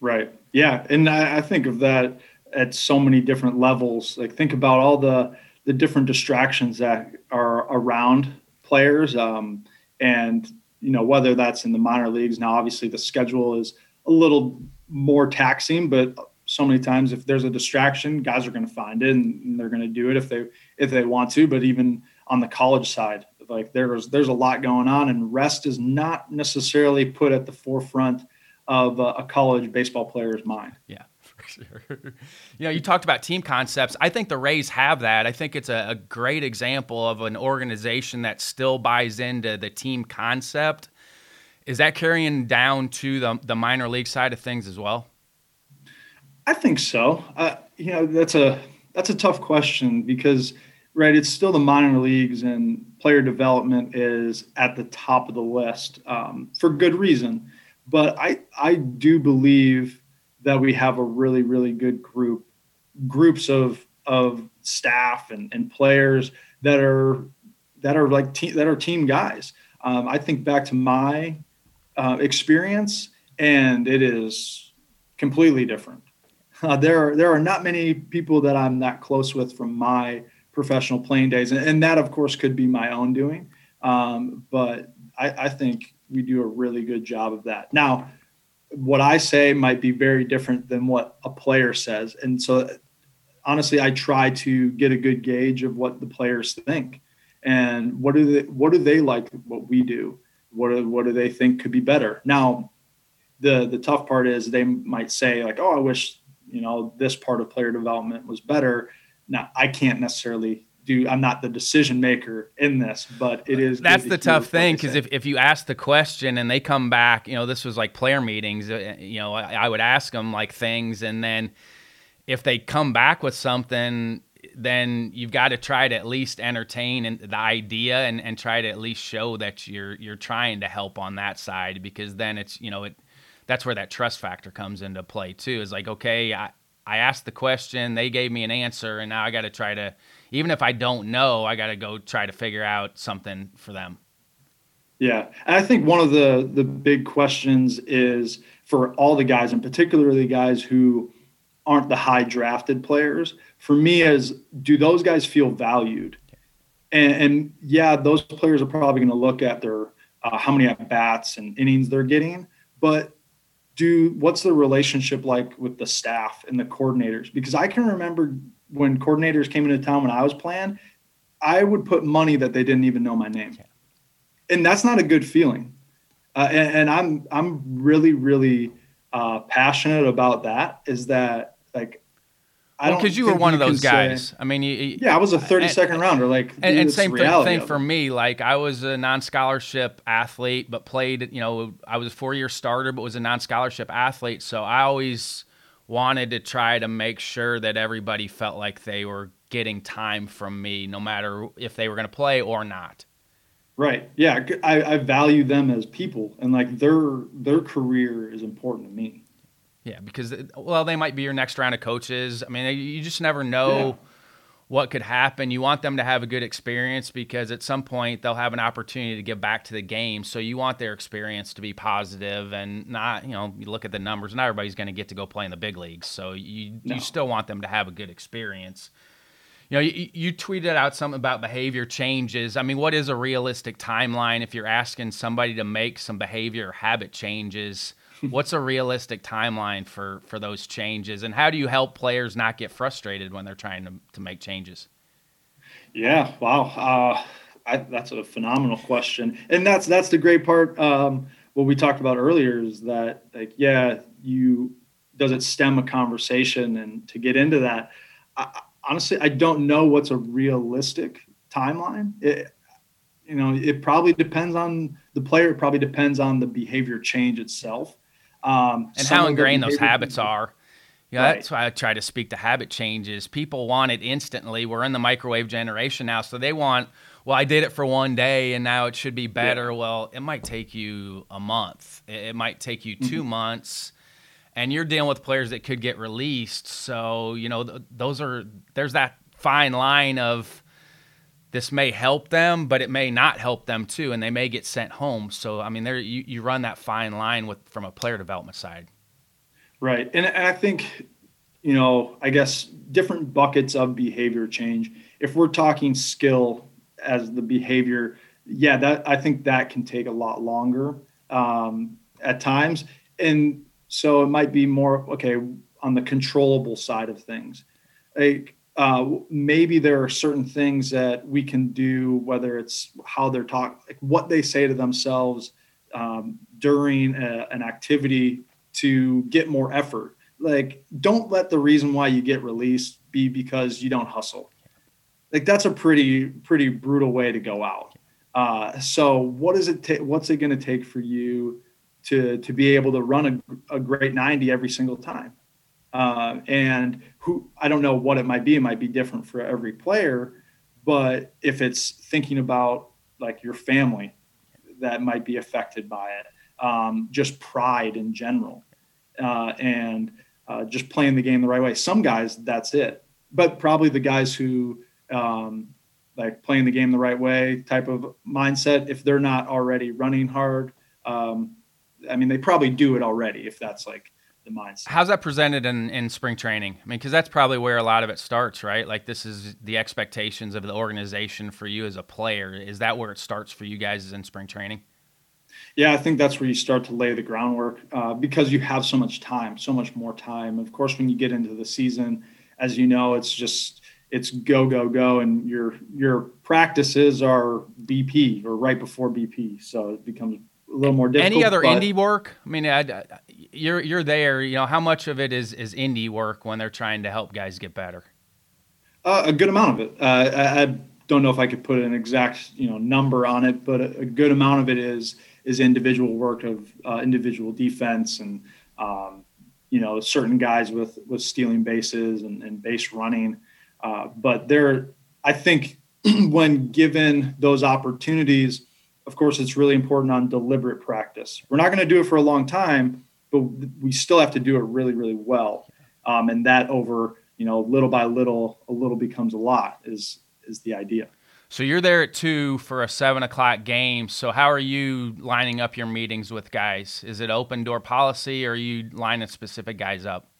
Right. Yeah. And I, I think of that at so many different levels. Like, think about all the, the different distractions that are around players. Um, and, you know, whether that's in the minor leagues. Now, obviously the schedule is a little more taxing, but so many times if there's a distraction, guys are going to find it and they're going to do it if they, if they want to. But even on the college side, like there's, there's a lot going on, and rest is not necessarily put at the forefront of a, a college baseball player's mind. Yeah, for sure. You know, you talked about team concepts. I think the Rays have that. I think it's a, a great example of an organization that still buys into the team concept. Is that carrying down to the, the minor league side of things as well? I think so. Uh, you know, that's a that's a tough question, because, right, it's still the minor leagues and player development is at the top of the list, um, for good reason. But I I do believe that we have a really, really good group, groups of of staff and, and players that are that are like te- that are team guys. Um, I think back to my uh, experience, and it is completely different. Uh, there are, there are not many people that I'm that close with from my professional playing days. And, and that, of course, could be my own doing. Um, but I, I think we do a really good job of that. Now, what I say might be very different than what a player says. And so, honestly, I try to get a good gauge of what the players think. And what do they, what do they like what we do? What do, what do they think could be better? Now, the the tough part is they might say, like, oh, I wish – you know, this part of player development was better. Now, I can't necessarily do, I'm not the decision maker in this, but it is. That's the tough thing, because if, if you ask the question and they come back, you know, this was like player meetings, you know, I, I would ask them like things. And then if they come back with something, then you've got to try to at least entertain the idea and, and try to at least show that you're, you're trying to help on that side, because then it's, you know, it, that's where that trust factor comes into play too. Is like, okay, I, I asked the question, they gave me an answer, and now I got to try to, even if I don't know, I got to go try to figure out something for them. Yeah. And I think one of the, the big questions is for all the guys, and particularly the guys who aren't the high drafted players, for me, is do those guys feel valued? And, and yeah, those players are probably going to look at their, uh, how many at bats and innings they're getting, but do what's the relationship like with the staff and the coordinators? Because I can remember when coordinators came into town when I was playing, I would put money that they didn't even know my name. Yeah. And that's not a good feeling. Uh, and, and I'm, I'm really, really uh, passionate about that, is that like, I well, don't because you were one of those guys. Say, I mean, you, you, yeah, I was a thirty-second rounder. Like, and, dude, and same thing, thing for me. Like, I was a non-scholarship athlete, but played. You know, I was a four-year starter, but was a non-scholarship athlete. So I always wanted to try to make sure that everybody felt like they were getting time from me, no matter if they were going to play or not. Right. Yeah, I, I value them as people, and like their their career is important to me. Yeah, because, well, they might be your next round of coaches. I mean, you just never know yeah. what could happen. You want them to have a good experience because at some point they'll have an opportunity to give back to the game. So you want their experience to be positive and not, you know, you look at the numbers, not everybody's going to get to go play in the big leagues. So you no. you still want them to have a good experience. You know, you, you tweeted out something about behavior changes. I mean, what is a realistic timeline if you're asking somebody to make some behavior or habit changes? What's a realistic timeline for, for those changes? And how do you help players not get frustrated when they're trying to, to make changes? Yeah, wow. Uh, I, that's a phenomenal question. And that's that's the great part. Um, what we talked about earlier is that, like, yeah, you does it stem a conversation? And to get into that, I, honestly, I don't know what's a realistic timeline. It, you know, it probably depends on the player. It probably depends on the behavior change itself. Um, and how ingrained those habits are. Yeah, right. That's why I try to speak to habit changes. People want it instantly. We're in the microwave generation now, so they want, well, I did it for one day, and now it should be better. Yeah. Well, it might take you a month. It might take you two mm-hmm. months, and you're dealing with players that could get released. So, you know, th- those are there's that fine line of, this may help them, but it may not help them too, and they may get sent home. So, I mean, there you, you run that fine line with from a player development side. Right. And I think, you know, I guess different buckets of behavior change. If we're talking skill as the behavior, yeah, that I think that can take a lot longer um, at times. And so it might be more, okay, on the controllable side of things. Like, Uh, maybe there are certain things that we can do, whether it's how they're talking, like what they say to themselves um, during a, an activity to get more effort. Like, don't let the reason why you get released be because you don't hustle. Like, that's a pretty, pretty brutal way to go out. Uh, so what is it? Ta- what's it going to take for you to, to be able to run a, a great ninety every single time? Uh, and who, I don't know what it might be. It might be different for every player, but if it's thinking about like your family, that might be affected by it. Um, just pride in general, uh, and, uh, just playing the game the right way. Some guys, that's it, but probably the guys who, um, like playing the game the right way type of mindset, if they're not already running hard, um, I mean, they probably do it already if that's like, the mindset. How's that presented in, in spring training? I mean, because that's probably where a lot of it starts, right? Like, this is the expectations of the organization for you as a player. Is that where it starts for you guys, is in spring training? Yeah, I think that's where you start to lay the groundwork uh, because you have so much time, so much more time. Of course, when you get into the season, as you know, it's just it's go, go, go. And your your practices are B P or right before B P. So it becomes a little more difficult. Any other but... indie work? I mean, I, I, you're you're there. You know, how much of it is is indie work when they're trying to help guys get better? Uh, a good amount of it. Uh, I, I don't know if I could put an exact you know number on it, but a, a good amount of it is is individual work of uh, individual defense and um, you know certain guys with with stealing bases and, and base running. Uh, but there, I think when given those opportunities. Of course, it's really important on deliberate practice. We're not going to do it for a long time, but we still have to do it really, really well. Um, and that over, you know, little by little, a little becomes a lot is is the idea. So you're there at two for a seven o'clock game. So how are you lining up your meetings with guys? Is it open door policy or are you lining specific guys up?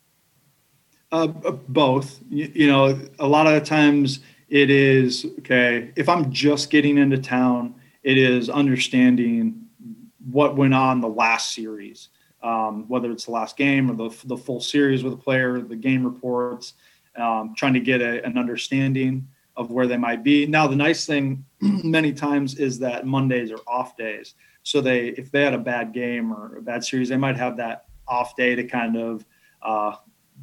Uh, both. You, you know, a lot of the times it is, okay, if I'm just getting into town, it is understanding what went on the last series, um, whether it's the last game or the the full series with a player, the game reports, um, trying to get a, an understanding of where they might be. Now, the nice thing many times is that Mondays are off days. So they, if they had a bad game or a bad series, they might have that off day to kind of uh,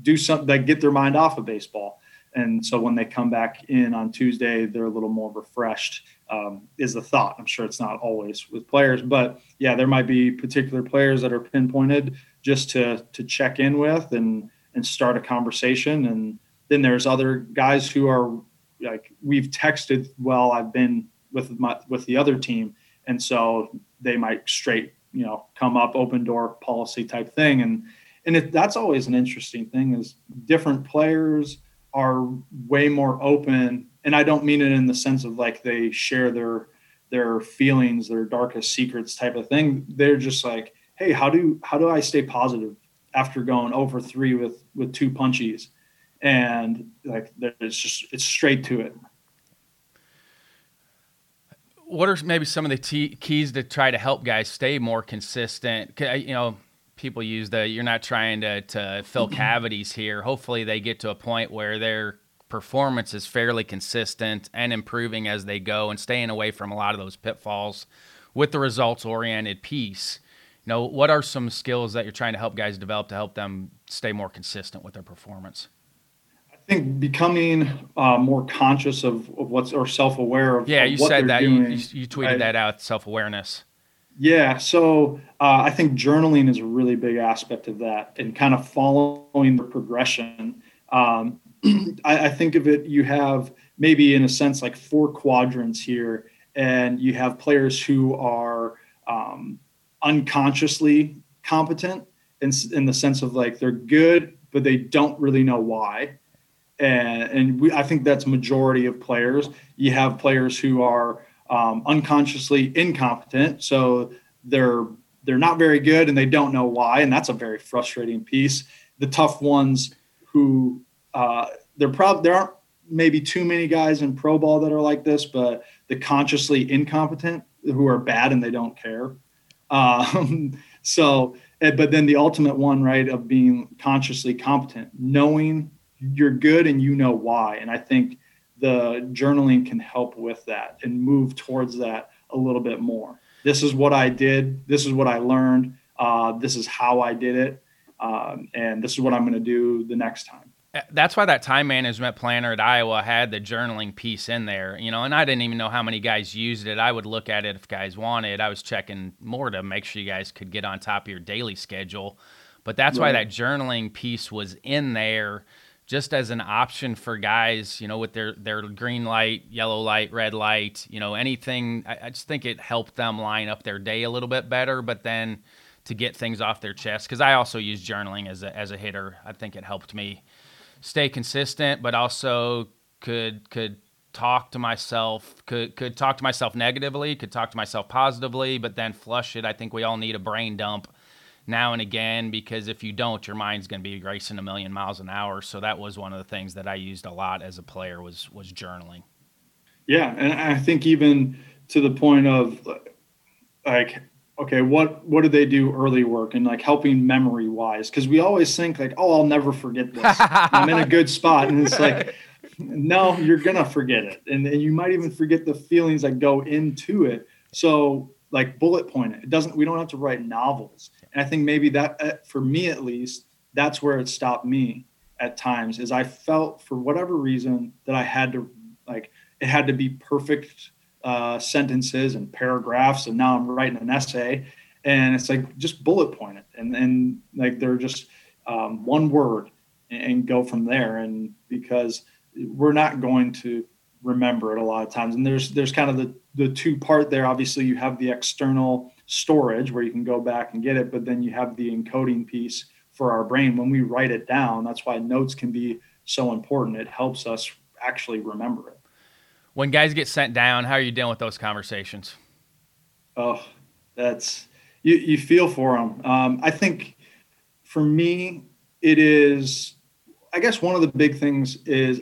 do something, like get their mind off of baseball. And so when they come back in on Tuesday, they're a little more refreshed, um, is the thought. I'm sure it's not always with players, but yeah, there might be particular players that are pinpointed just to to check in with and, and start a conversation. And then there's other guys who are like, we've texted while I've been with my, with the other team. And so they might straight, you know, come up open door policy type thing. And, and it, that's always an interesting thing is different players are way more open. And I don't mean it in the sense of like they share their their feelings, their darkest secrets type of thing. They're just like, hey, how do how do I stay positive after going over three with with two punchies? And like it's just it's straight to it. What are maybe some of the t- keys to try to help guys stay more consistent? You know, people use the you're not trying to, to fill cavities here. Hopefully they get to a point where their performance is fairly consistent and improving as they go and staying away from a lot of those pitfalls with the results-oriented piece. You know, what are some skills that you're trying to help guys develop to help them stay more consistent with their performance? I think becoming uh, more conscious of, of what's or self-aware of, yeah, of what they're that. doing. Yeah, you said that. You tweeted I, that out, self-awareness. Yeah, so uh, I think journaling is a really big aspect of that and kind of following the progression. Um, I, I think of it, you have maybe in a sense like four quadrants here, and you have players who are um, unconsciously competent in, in the sense of like they're good, but they don't really know why. And, and we, I think that's majority of players. You have players who are um, unconsciously incompetent, so they're they're not very good and they don't know why, and that's a very frustrating piece. The tough ones who uh, they're probably there aren't maybe too many guys in pro ball that are like this, but the consciously incompetent who are bad and they don't care. Um, so, but then the ultimate one, right, of being consciously competent, knowing you're good and you know why. And I think the journaling can help with that and move towards that a little bit more. This is what I did. This is what I learned. Uh, this is how I did it. Um, and this is what I'm going to do the next time. That's why that time management planner at Iowa had the journaling piece in there, you know, and I didn't even know how many guys used it. I would look at it if guys wanted. I was checking more to make sure you guys could get on top of your daily schedule. But that's right. Why that journaling piece was in there, just as an option for guys, you know, with their, their green light, yellow light, red light, you know, anything. I, I just think it helped them line up their day a little bit better, but then to get things off their chest. Cause I also use journaling as a, as a hitter. I think it helped me stay consistent, but also could, could talk to myself, could, could talk to myself negatively, could talk to myself positively, but then flush it. I think we all need a brain dump now and again, because if you don't, your mind's going to be racing a million miles an hour. So that was one of the things that I used a lot as a player was, was journaling. Yeah. And I think even to the point of like, okay, what, what do they do early work and like helping memory wise? Cause we always think like, oh, I'll never forget this. I'm in a good spot. And it's like, no, you're going to forget it. And, and you might even forget the feelings that go into it. So like bullet point it. It doesn't, we don't have to write novels. And I think maybe that, for me at least, that's where it stopped me at times, is I felt for whatever reason that I had to, like, it had to be perfect uh, sentences and paragraphs. And now I'm writing an essay and it's like, just bullet point it. And then like, they're just um, one word and, and go from there. And because we're not going to remember it a lot of times. And there's, there's kind of the, the two part there. Obviously you have the external storage where you can go back and get it, but then you have the encoding piece for our brain. When we write it down, that's why notes can be so important. It helps us actually remember it. When guys get sent down, how are you dealing with those conversations? Oh, that's, you, you feel for them. Um, I think for me, it is, I guess one of the big things is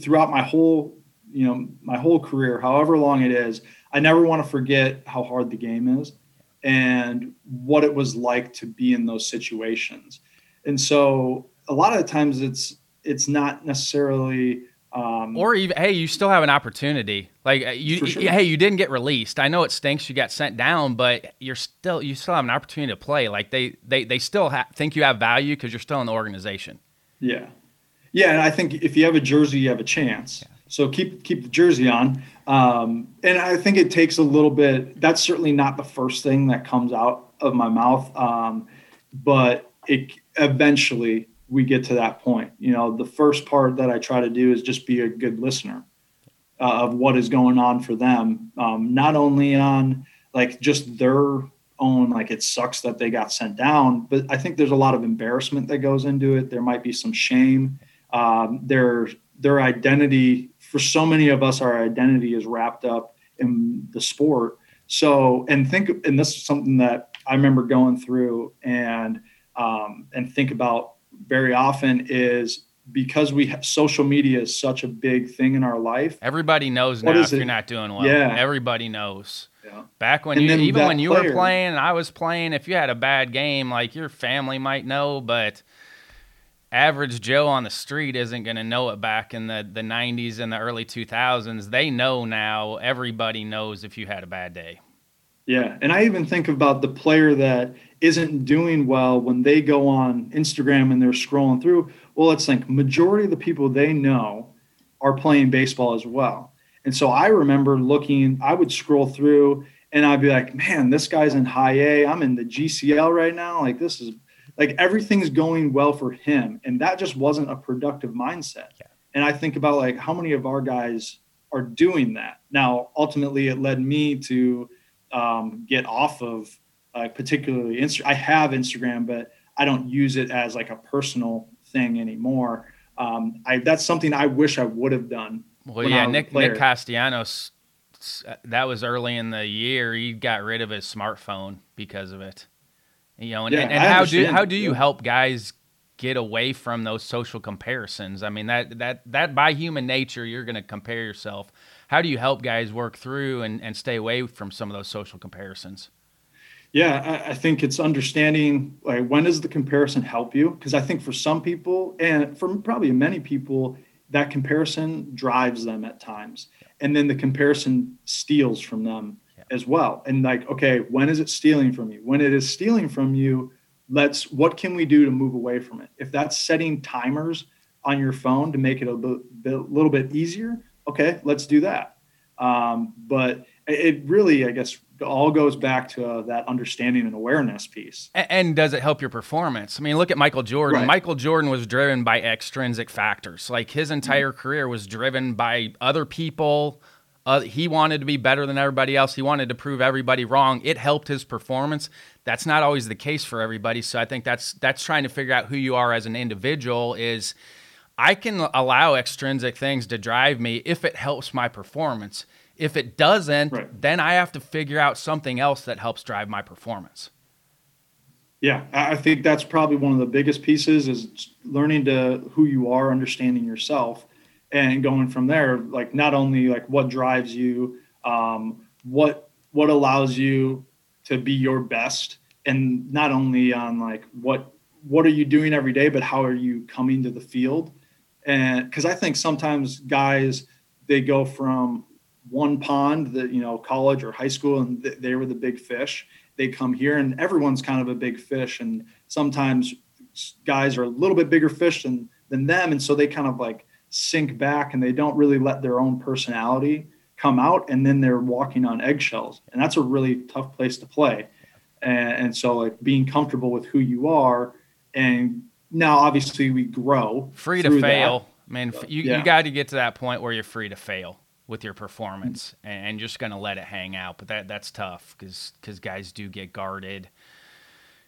throughout my whole you know, my whole career, however long it is, I never want to forget how hard the game is and what it was like to be in those situations. And so a lot of the times it's, it's not necessarily, um, or even, hey, you still have an opportunity. Like you, sure. Hey, you didn't get released. I know it stinks. You got sent down, but you're still, you still have an opportunity to play. Like they, they, they still ha- think you have value because you're still in the organization. Yeah. Yeah. And I think if you have a jersey, you have a chance. Yeah. So keep keep the jersey on. Um, and I think it takes a little bit. That's certainly not the first thing that comes out of my mouth. Um, but it eventually we get to that point. You know, the first part that I try to do is just be a good listener uh, of what is going on for them. Um, not only on like just their own, like it sucks that they got sent down, but I think there's a lot of embarrassment that goes into it. There might be some shame. um, their their identity, for so many of us, our identity is wrapped up in the sport. So, and think, and this is something that I remember going through and um, and think about very often is, because we have social media is such a big thing in our life. Everybody knows now if you're not doing well. Yeah. Everybody knows. Yeah. Back when you, even when you were playing and I was playing, if you had a bad game, like your family might know, but average Joe on the street isn't going to know it back in the, the nineties and the early two thousands. They know now. Everybody knows if you had a bad day. Yeah. And I even think about the player that isn't doing well when they go on Instagram and they're scrolling through. Well, let's think, majority of the people they know are playing baseball as well. And so I remember looking, I would scroll through and I'd be like, man, this guy's in high A. I'm in the G C L right now. Like this is like, everything's going well for him. And that just wasn't a productive mindset. Yeah. And I think about like how many of our guys are doing that. Now, ultimately it led me to um, get off of uh, particularly Insta- I have Instagram, but I don't use it as like a personal thing anymore. Um, I, that's something I wish I would have done. Well, yeah, Nick, Nick Castellanos, that was early in the year. He got rid of his smartphone because of it. You know, and, yeah, and, and how do how do you yeah. help guys get away from those social comparisons? I mean, that that that by human nature, you're going to compare yourself. How do you help guys work through and, and stay away from some of those social comparisons? Yeah, I, I think it's understanding, like, when does the comparison help you? Because I think for some people, and for probably many people, that comparison drives them at times. Yeah. And then the comparison steals from them yeah. as well. And like, okay, when is it stealing from you? When it is stealing from you, let's, what can we do to move away from it? If that's setting timers on your phone to make it a little bit, little bit easier, okay, let's do that. Um, but it really, I guess, all goes back to uh, that understanding and awareness piece. And, and does it help your performance? I mean, look at Michael Jordan. Right. Michael Jordan was driven by extrinsic factors. Like his entire mm-hmm. career was driven by other people. Uh, he wanted to be better than everybody else. He wanted to prove everybody wrong. It helped his performance. That's not always the case for everybody. So I think that's that's trying to figure out who you are as an individual is, I can allow extrinsic things to drive me if it helps my performance. If it doesn't, right. then I have to figure out something else that helps drive my performance. Yeah, I think that's probably one of the biggest pieces is learning to who you are, understanding yourself, and going from there. Like not only like what drives you, um, what what allows you to be your best, and not only on like what what are you doing every day, but how are you coming to the field? And because I think sometimes guys they go from one pond that, you know, college or high school, and th- they were the big fish. They come here and everyone's kind of a big fish. And sometimes guys are a little bit bigger fish than, than them. And so they kind of like sink back and they don't really let their own personality come out. And then they're walking on eggshells, and that's a really tough place to play. And, and so like being comfortable with who you are. And now obviously we grow free to fail. That. I mean, so, you, yeah. you got to get to that point where you're free to fail with your performance and just going to let it hang out. But that that's tough because because guys do get guarded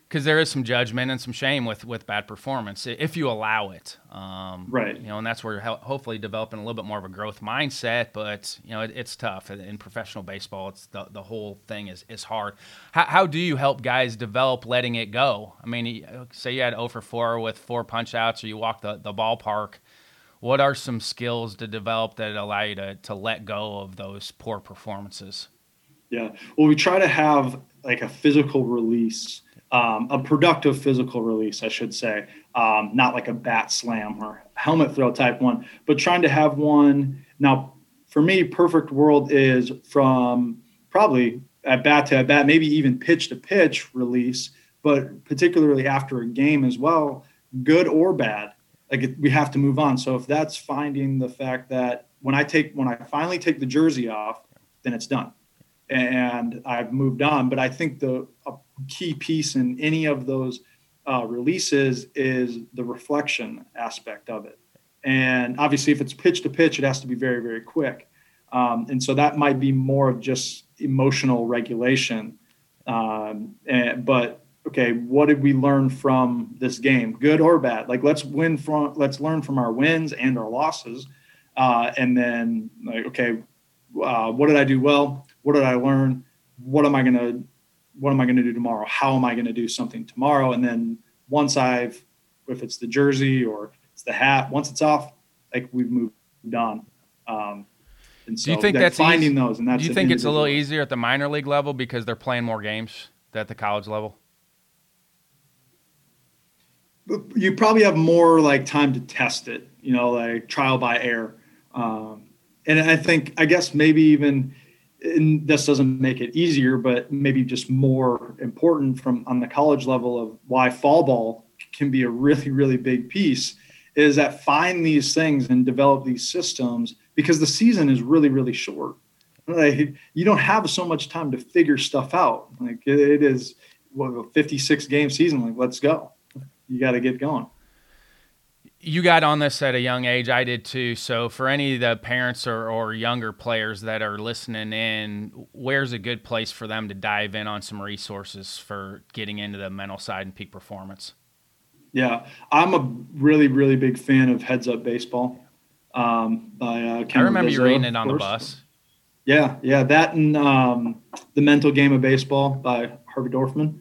because there is some judgment and some shame with, with bad performance if you allow it. Um, right. You know, and that's where you're hopefully developing a little bit more of a growth mindset. But, you know, it, it's tough. In professional baseball, it's the, the whole thing is, is hard. How, how do you help guys develop letting it go? I mean, say you had oh for four with four punch-outs or you walked the, the ballpark. What are some skills to develop that allow you to, to let go of those poor performances? Yeah. Well, we try to have like a physical release, um, a productive physical release, I should say, um, not like a bat slam or helmet throw type one, but trying to have one. Now, for me, perfect world is from probably at bat to at bat, maybe even pitch to pitch release, but particularly after a game as well, good or bad. Like we have to move on. So if that's finding the fact that when I take, when I finally take the jersey off, then it's done and I've moved on. But I think the a key piece in any of those uh, releases is the reflection aspect of it. And obviously if it's pitch to pitch, it has to be very, very quick. Um, and so that might be more of just emotional regulation. Um, and, but okay, what did we learn from this game, good or bad? Like, let's win from, let's learn from our wins and our losses. Uh, and then, like, okay, uh, what did I do well? What did I learn? What am I going to, what am I going to do tomorrow? How am I going to do something tomorrow? And then once I've, if it's the jersey or it's the hat, once it's off, like, we've moved on. Um, and so do you think that's finding easy? Those? And that's, do you think it's a little easier at the minor league level because they're playing more games than at the college level? You probably have more like time to test it, you know, like trial by error. Um, and I think, I guess maybe even, and this doesn't make it easier, but maybe just more important from on the college level of why fall ball can be a really, really big piece is that find these things and develop these systems because the season is really, really short. Like, you don't have so much time to figure stuff out. Like it, it is what, a fifty-six game season. Like, let's go. You got to get going. You got on this at a young age. I did too. So for any of the parents or, or younger players that are listening in, where's a good place for them to dive in on some resources for getting into the mental side and peak performance? Yeah, I'm a really, really big fan of Heads Up Baseball. Um, by uh, Ken I remember Ravizza, you reading it on the bus. Yeah, yeah, that and um, The Mental Game of Baseball by Harvey Dorfman.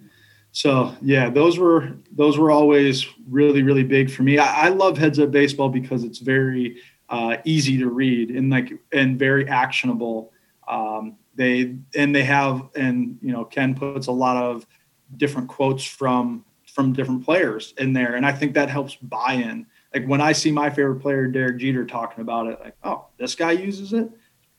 So yeah, those were those were always really, really big for me. I, I love Heads Up Baseball because it's very uh, easy to read and like and very actionable. Um, they and they have and you know Ken puts a lot of different quotes from from different players in there, and I think that helps buy-in. Like when I see my favorite player, Derek Jeter, talking about it, like, oh, this guy uses it.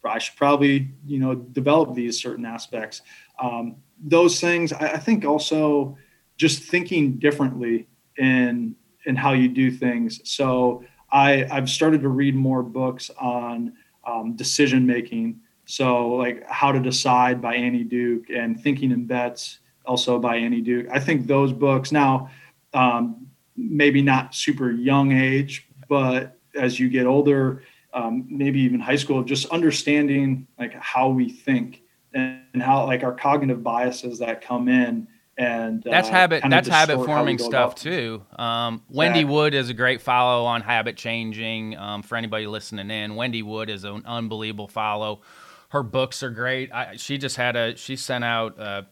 I should probably you know develop these certain aspects. Um, Those things, I think also just thinking differently in in how you do things. So I, I've started to read more books on um, decision making. So like How to Decide by Annie Duke and Thinking in Bets also by Annie Duke. I think those books now, um, maybe not super young age, but as you get older, um, maybe even high school, just understanding like how we think. And how like our cognitive biases that come in and that's uh, habit that's habit forming stuff too. Um, Wendy yeah. Wood is a great follow on habit changing um, for anybody listening in. Wendy Wood is an unbelievable follow. Her books are great. I, she just had a she sent out a,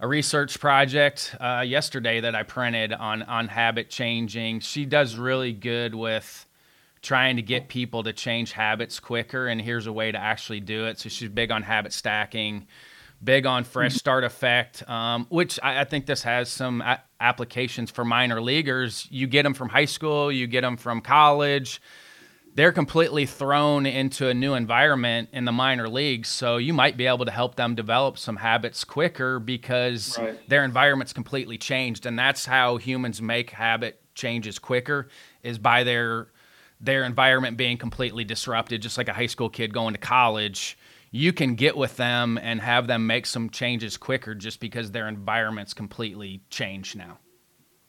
a research project uh, yesterday that I printed on on habit changing. She does really good with trying to get people to change habits quicker, and here's a way to actually do it. So she's big on habit stacking, big on fresh start effect, um, which I, I think this has some a- applications for minor leaguers. You get them from high school, you get them from college. They're completely thrown into a new environment in the minor leagues, so you might be able to help them develop some habits quicker because right. their environment's completely changed, and that's how humans make habit changes quicker is by their – their environment being completely disrupted, just like a high school kid going to college. You can get with them and have them make some changes quicker just because their environment's completely changed now.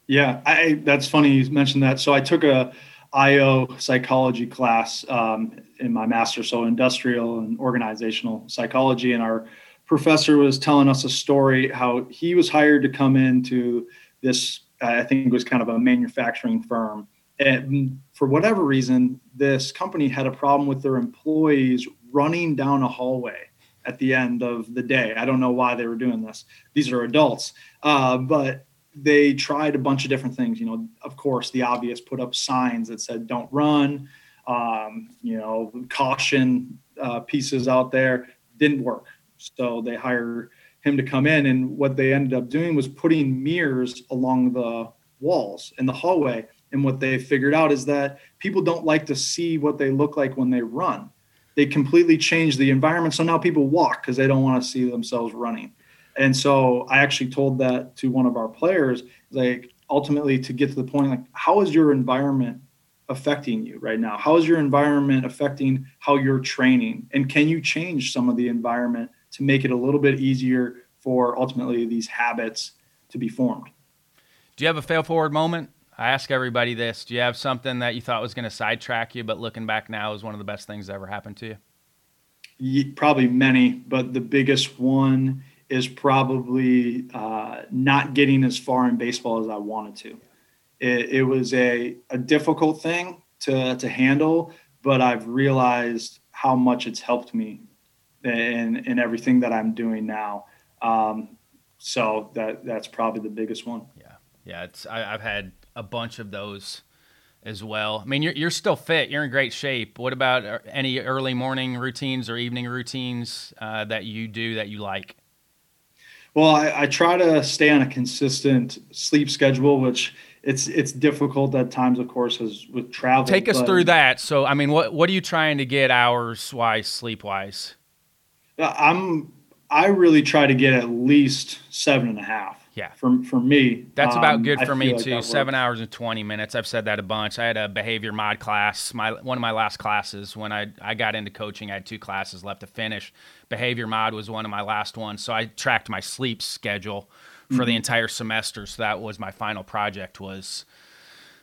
Yeah, I, that's funny you mentioned that. So I took a I O psychology class um, in my master's, so industrial and organizational psychology, and our professor was telling us a story how he was hired to come into this, I think it was kind of a manufacturing firm. And for whatever reason, this company had a problem with their employees running down a hallway at the end of the day. I don't know why they were doing this. These are adults. Uh, but they tried a bunch of different things. You know, of course, the obvious, put up signs that said, don't run, um, you know, caution uh, pieces out there. Didn't work. So they hired him to come in. And what they ended up doing was putting mirrors along the walls in the hallway. And what they figured out is that people don't like to see what they look like when they run. They completely change the environment. So now people walk because they don't want to see themselves running. And so I actually told that to one of our players, like ultimately to get to the point, like, how is your environment affecting you right now? How is your environment affecting how you're training? And can you change some of the environment to make it a little bit easier for ultimately these habits to be formed? Do you have a fail forward moment? I ask everybody this. Do you have something that you thought was going to sidetrack you, but looking back now is one of the best things that ever happened to you? Yeah, probably many, but the biggest one is probably uh, not getting as far in baseball as I wanted to. It, it was a, a difficult thing to, to handle, but I've realized how much it's helped me in, in everything that I'm doing now. Um, so that that's probably the biggest one. Yeah. Yeah. It's, I, I've had a bunch of those as well. I mean, you're, you're still fit, you're in great shape. What about any early morning routines or evening routines uh, that you do that you like? Well, I, I try to stay on a consistent sleep schedule, which it's, it's difficult at times, of course, as with travel. Take us but, through that. So, I mean, what, what are you trying to get hours wise, sleep wise? I'm, I really try to get at least seven and a half. Yeah. For, for me. That's about um, good for I me like too. Seven hours and twenty minutes. I've said that a bunch. I had a behavior mod class, my one of my last classes when I, I got into coaching. I had two classes left to finish. Behavior mod was one of my last ones. So I tracked my sleep schedule for mm-hmm. the entire semester. So that was my final project was,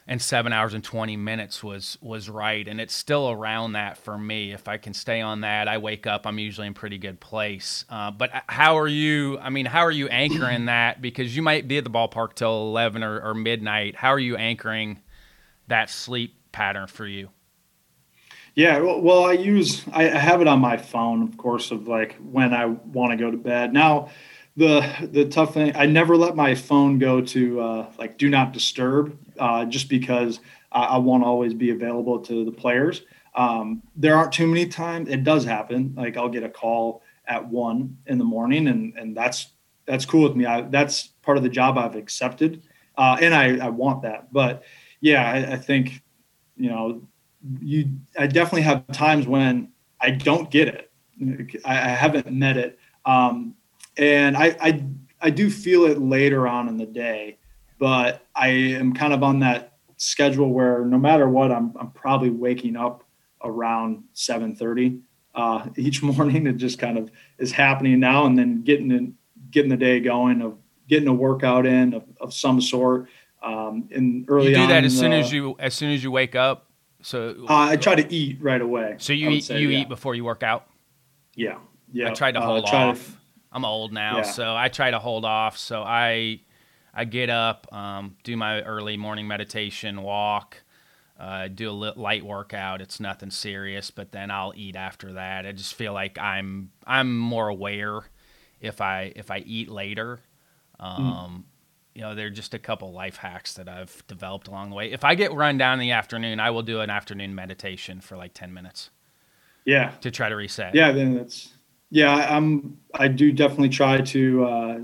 and seven hours and twenty minutes was, was right. And it's still around that for me. If I can stay on that, I wake up, I'm usually in pretty good place. Uh, but how are you, I mean, how are you anchoring that? Because you might be at the ballpark till eleven or, or midnight. How are you anchoring that sleep pattern for you? Yeah, well, I use, I have it on my phone, of course, of like when I want to go to bed. Now, the the tough thing, I never let my phone go to uh, like do not disturb. Uh, just because I, I won't always be available to the players. Um, there aren't too many times. It does happen. Like I'll get a call at one in the morning and, and that's, that's cool with me. I, that's part of the job I've accepted. Uh, and I, I want that, but yeah, I, I think, you know, you, I definitely have times when I don't get it. I, I haven't met it. Um, and I, I, I do feel it later on in the day. But I am kind of on that schedule where no matter what, I'm I'm probably waking up around seven thirty uh, each morning. It just kind of is happening now and then getting in, getting the day going, of getting a workout in of, of some sort. Um, and early on, you do that as soon as you as soon as you wake up. So uh, I try to eat right away. So you eat, you eat before you work out. Yeah, yeah. I tried to hold off. I'm old now, so I try to hold off. So I. I get up, um, do my early morning meditation, walk, uh, do a light workout. It's nothing serious, but then I'll eat after that. I just feel like I'm I'm more aware if I if I eat later. Um, mm. You know, there are just a couple life hacks that I've developed along the way. If I get run down in the afternoon, I will do an afternoon meditation for like ten minutes. Yeah. To try to reset. Yeah, then that's yeah. I'm I do definitely try to uh,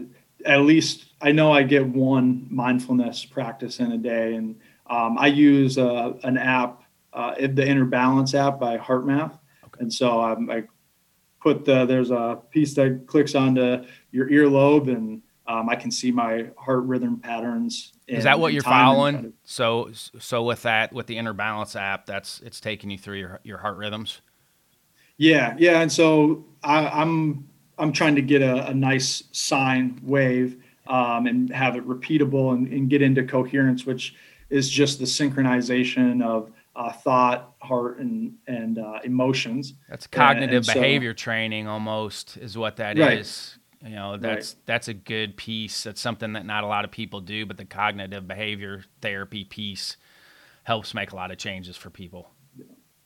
at least. I know I get one mindfulness practice in a day, and um, I use uh, an app, uh, the Inner Balance app by HeartMath. Okay. And so um, I put the, there's a piece that clicks onto your earlobe, and um, I can see my heart rhythm patterns. Is that what you're following? Kind of- so, so with that, with the Inner Balance app, that's it's taking you through your your heart rhythms. Yeah, yeah, and so I, I'm I'm trying to get a, a nice sine wave. Um, and have it repeatable and, and get into coherence, which is just the synchronization of uh, thought, heart, and and uh, emotions. That's cognitive and, and behavior so, training almost is what that right. is. You know, that's right. that's a good piece. That's something that not a lot of people do, but the cognitive behavior therapy piece helps make a lot of changes for people.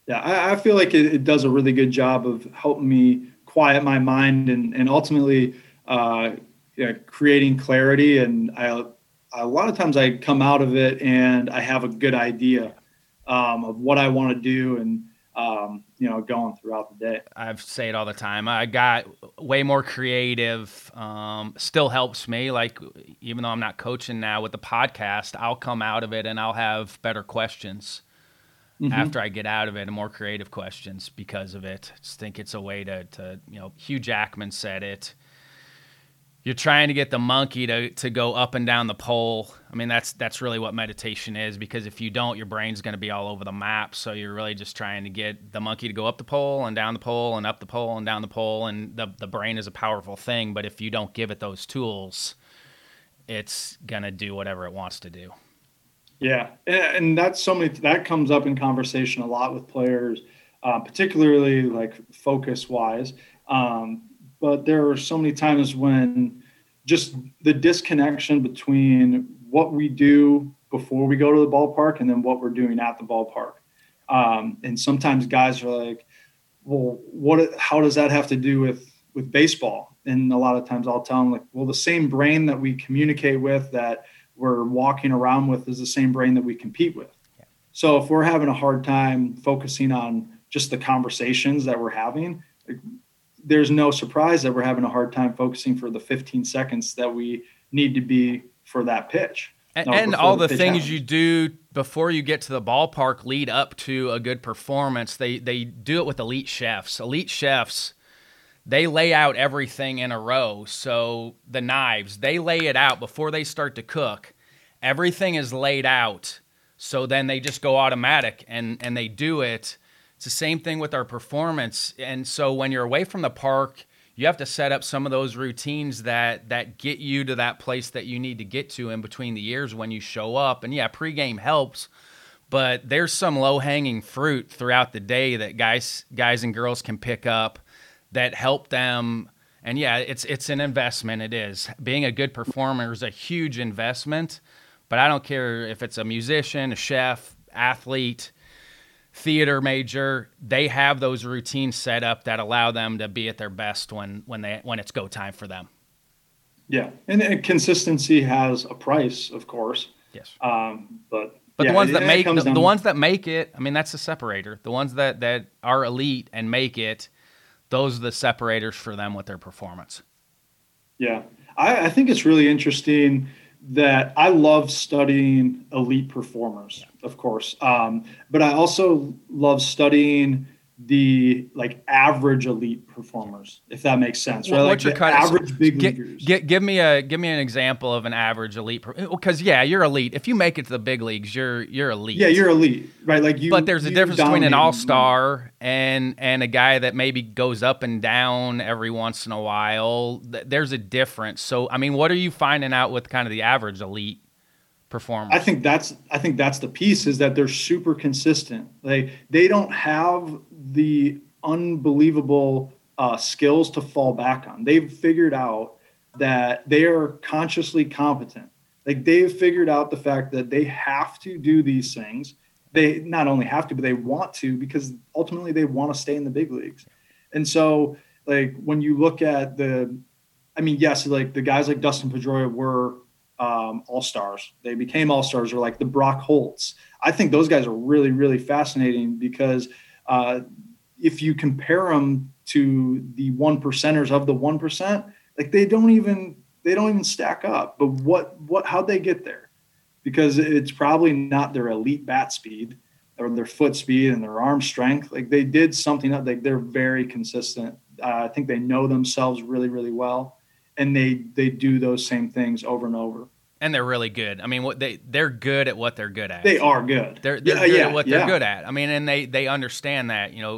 Yeah, I, I feel like it, it does a really good job of helping me quiet my mind and, and ultimately uh, Yeah, creating clarity, and I, a lot of times I come out of it and I have a good idea um, of what I want to do, and um, you know, going throughout the day. I say it all the time. I got way more creative. Um, still helps me. Like even though I'm not coaching now with the podcast, I'll come out of it and I'll have better questions mm-hmm. after I get out of it, and more creative questions because of it. I just think it's a way to, to you know, Hugh Jackman said it. You're trying to get the monkey to, to go up and down the pole. I mean, that's that's really what meditation is, because if you don't, your brain's going to be all over the map. So you're really just trying to get the monkey to go up the pole and down the pole and up the pole and down the pole. And the, the brain is a powerful thing, but if you don't give it those tools, it's going to do whatever it wants to do. Yeah, and that's so many, that comes up in conversation a lot with players, uh, particularly like focus-wise. Um, but there are so many times when just the disconnection between what we do before we go to the ballpark and then what we're doing at the ballpark. Um, and sometimes guys are like, well, what, how does that have to do with, with baseball? And a lot of times I'll tell them like, well, the same brain that we communicate with, that we're walking around with, is the same brain that we compete with. Yeah. So if we're having a hard time focusing on just the conversations that we're having, there's no surprise that we're having a hard time focusing for the fifteen seconds that we need to be for that pitch. And, no, and all the, the things happens. You do before you get to the ballpark lead up to a good performance. They they do it with elite chefs. Elite chefs, they lay out everything in a row. So the knives, they lay it out before they start to cook. Everything is laid out. So then they just go automatic and, and they do it. It's the same thing with our performance. And so when you're away from the park, you have to set up some of those routines that that get you to that place that you need to get to in between the years when you show up. And yeah, pregame helps, but there's some low-hanging fruit throughout the day that guys guys and girls can pick up that help them. And yeah, it's it's an investment. It is. Being a good performer is a huge investment, but I don't care if it's a musician, a chef, athlete, theater major, they have those routines set up that allow them to be at their best when, when they, when it's go time for them. Yeah. And, and consistency has a price, of course. Yes. Um, but, but yeah, the ones that make the, the ones that make it, I mean, that's the separator. The ones that, that are elite and make it, those are the separators for them with their performance. Yeah. I, I think it's really interesting that I love studying elite performers, yeah. of course. Um, but I also love studying the like average elite performers, if that makes sense. Well, right? What's like your average of, big get, leaguers. Get, give me a, give me an example of an average elite. Because yeah, you're elite. If you make it to the big leagues, you're, you're elite. Yeah. You're elite, right? Like you, but there's a difference between an all-star and, and a guy that maybe goes up and down every once in a while. There's a difference. So, I mean, what are you finding out with kind of the average elite performance? I think that's, I think that's the piece, is that they're super consistent. They, they don't have the unbelievable uh, skills to fall back on. They've figured out that they are consciously competent. Like they've figured out the fact that they have to do these things. They not only have to, but they want to, because ultimately they want to stay in the big leagues. And so like, when you look at the, I mean, yes, like the guys like Dustin Pedroia were um, all-stars. They became all-stars, or like the Brock Holtz. I think those guys are really, really fascinating, because Uh, if you compare them to the one percenters of the one percent, like they don't even they don't even stack up. But what what how'd they get there? Because it's probably not their elite bat speed or their foot speed and their arm strength. Like they did something that like they're very consistent. Uh, I think they know themselves really, really well, and they they do those same things over and over. And they're really good. I mean, what they they're good at what they're good at. They are good. They're they're yeah, good yeah, at what yeah. they're good at. I mean, and they they understand that. You know,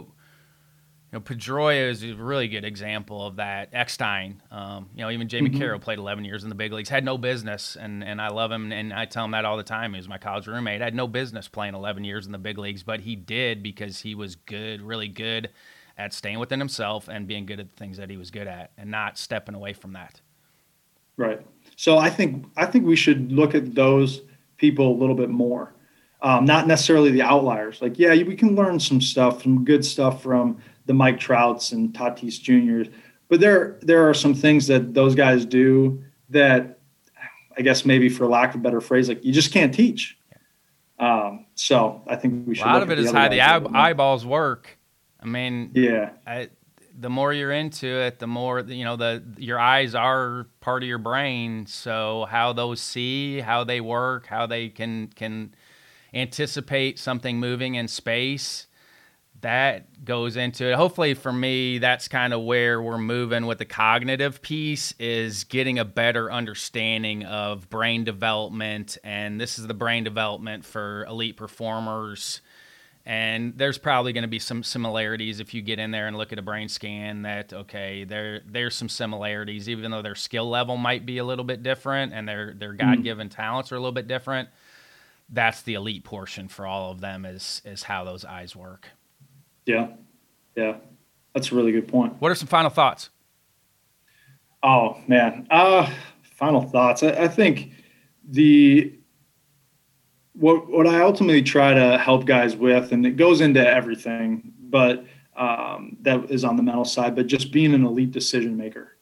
you know, Pedroia is a really good example of that. Eckstein, um, you know, even Jamie mm-hmm. Carroll played eleven years in the big leagues, had no business, and and I love him, and I tell him that all the time. He was my college roommate. I had no business playing eleven years in the big leagues, but he did, because he was good, really good at staying within himself and being good at the things that he was good at, and not stepping away from that. Right. So I think I think we should look at those people a little bit more, um, not necessarily the outliers. Like, yeah, we can learn some stuff, some good stuff from the Mike Trouts and Tatis Juniors, but there there are some things that those guys do that, I guess maybe for lack of a better phrase, like you just can't teach. Um, so I think we should. A lot look of it at is how the eye- eyeballs work. I mean, yeah. I, the more you're into it, the more, you know, the, your eyes are part of your brain. So how those see, how they work, how they can, can anticipate something moving in space, that goes into it. Hopefully for me, that's kind of where we're moving with the cognitive piece, is getting a better understanding of brain development. And this is the brain development for elite performers. And there's probably going to be some similarities if you get in there and look at a brain scan, that, okay, there there's some similarities, even though their skill level might be a little bit different and their their God-given mm. talents are a little bit different. That's the elite portion for all of them, is is how those eyes work. Yeah, yeah, that's a really good point. What are some final thoughts? Oh, man. Uh, final thoughts. I, I think the what what I ultimately try to help guys with, and it goes into everything, but um, that is on the mental side, but just being an elite decision maker,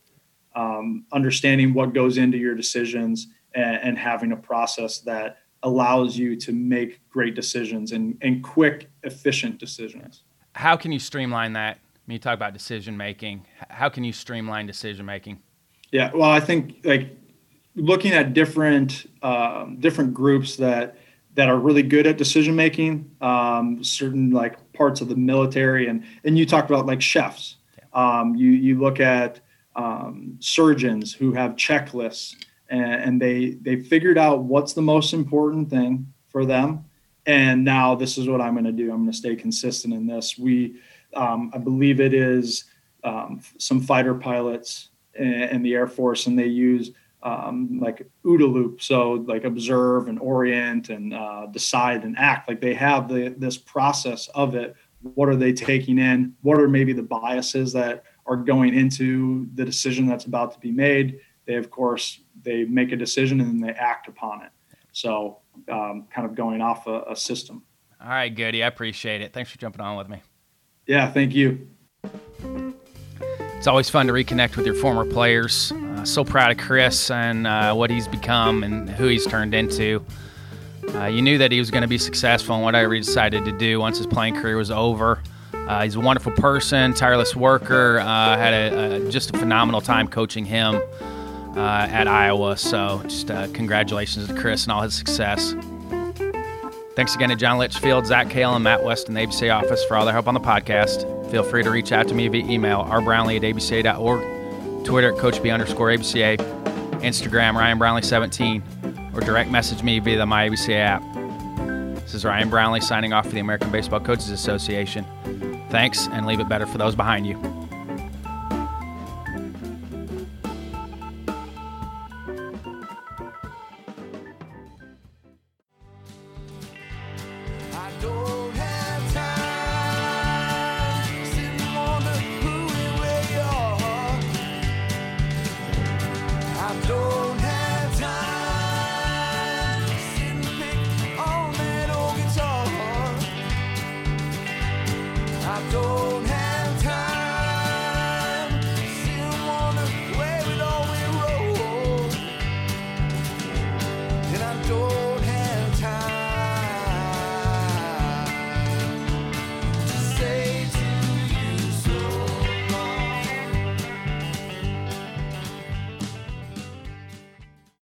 um, understanding what goes into your decisions and, and having a process that allows you to make great decisions and, and quick, efficient decisions. How can you streamline that? When you talk about decision making, how can you streamline decision making? Yeah, well, I think like looking at different um, different groups that that are really good at decision making, um, certain like parts of the military, and and you talked about like chefs. Yeah. Um, you you look at um, surgeons who have checklists, and, and they they figured out what's the most important thing for them, and now this is what I'm going to do. I'm going to stay consistent in this. We, um, I believe it is um, some fighter pilots in, in the Air Force, and they use um, like OODA loop. So like observe and orient and, uh, decide and act. Like they have the, this process of it. What are they taking in? What are maybe the biases that are going into the decision that's about to be made? They, of course, they make a decision and then they act upon it. So, um, kind of going off a, a system. All right, Goody. I appreciate it. Thanks for jumping on with me. Yeah. Thank you. It's always fun to reconnect with your former players. Uh, so proud of Chris and uh, what he's become and who he's turned into. Uh, you knew that he was going to be successful in whatever he decided to do once his playing career was over. Uh, he's a wonderful person, tireless worker. Uh, had a, a, just a phenomenal time coaching him uh, at Iowa. So just uh, congratulations to Chris and all his success. Thanks again to John Litchfield, Zach Kale, and Matt West in the A B C A office for all their help on the podcast. Feel free to reach out to me via email, r brownlee at a b c a dot org, Twitter at coachb underscore A B C A, Instagram, Ryan Brownlee seventeen, or direct message me via the My A B C A app. This is Ryan Brownlee signing off for the American Baseball Coaches Association. Thanks, and leave it better for those behind you.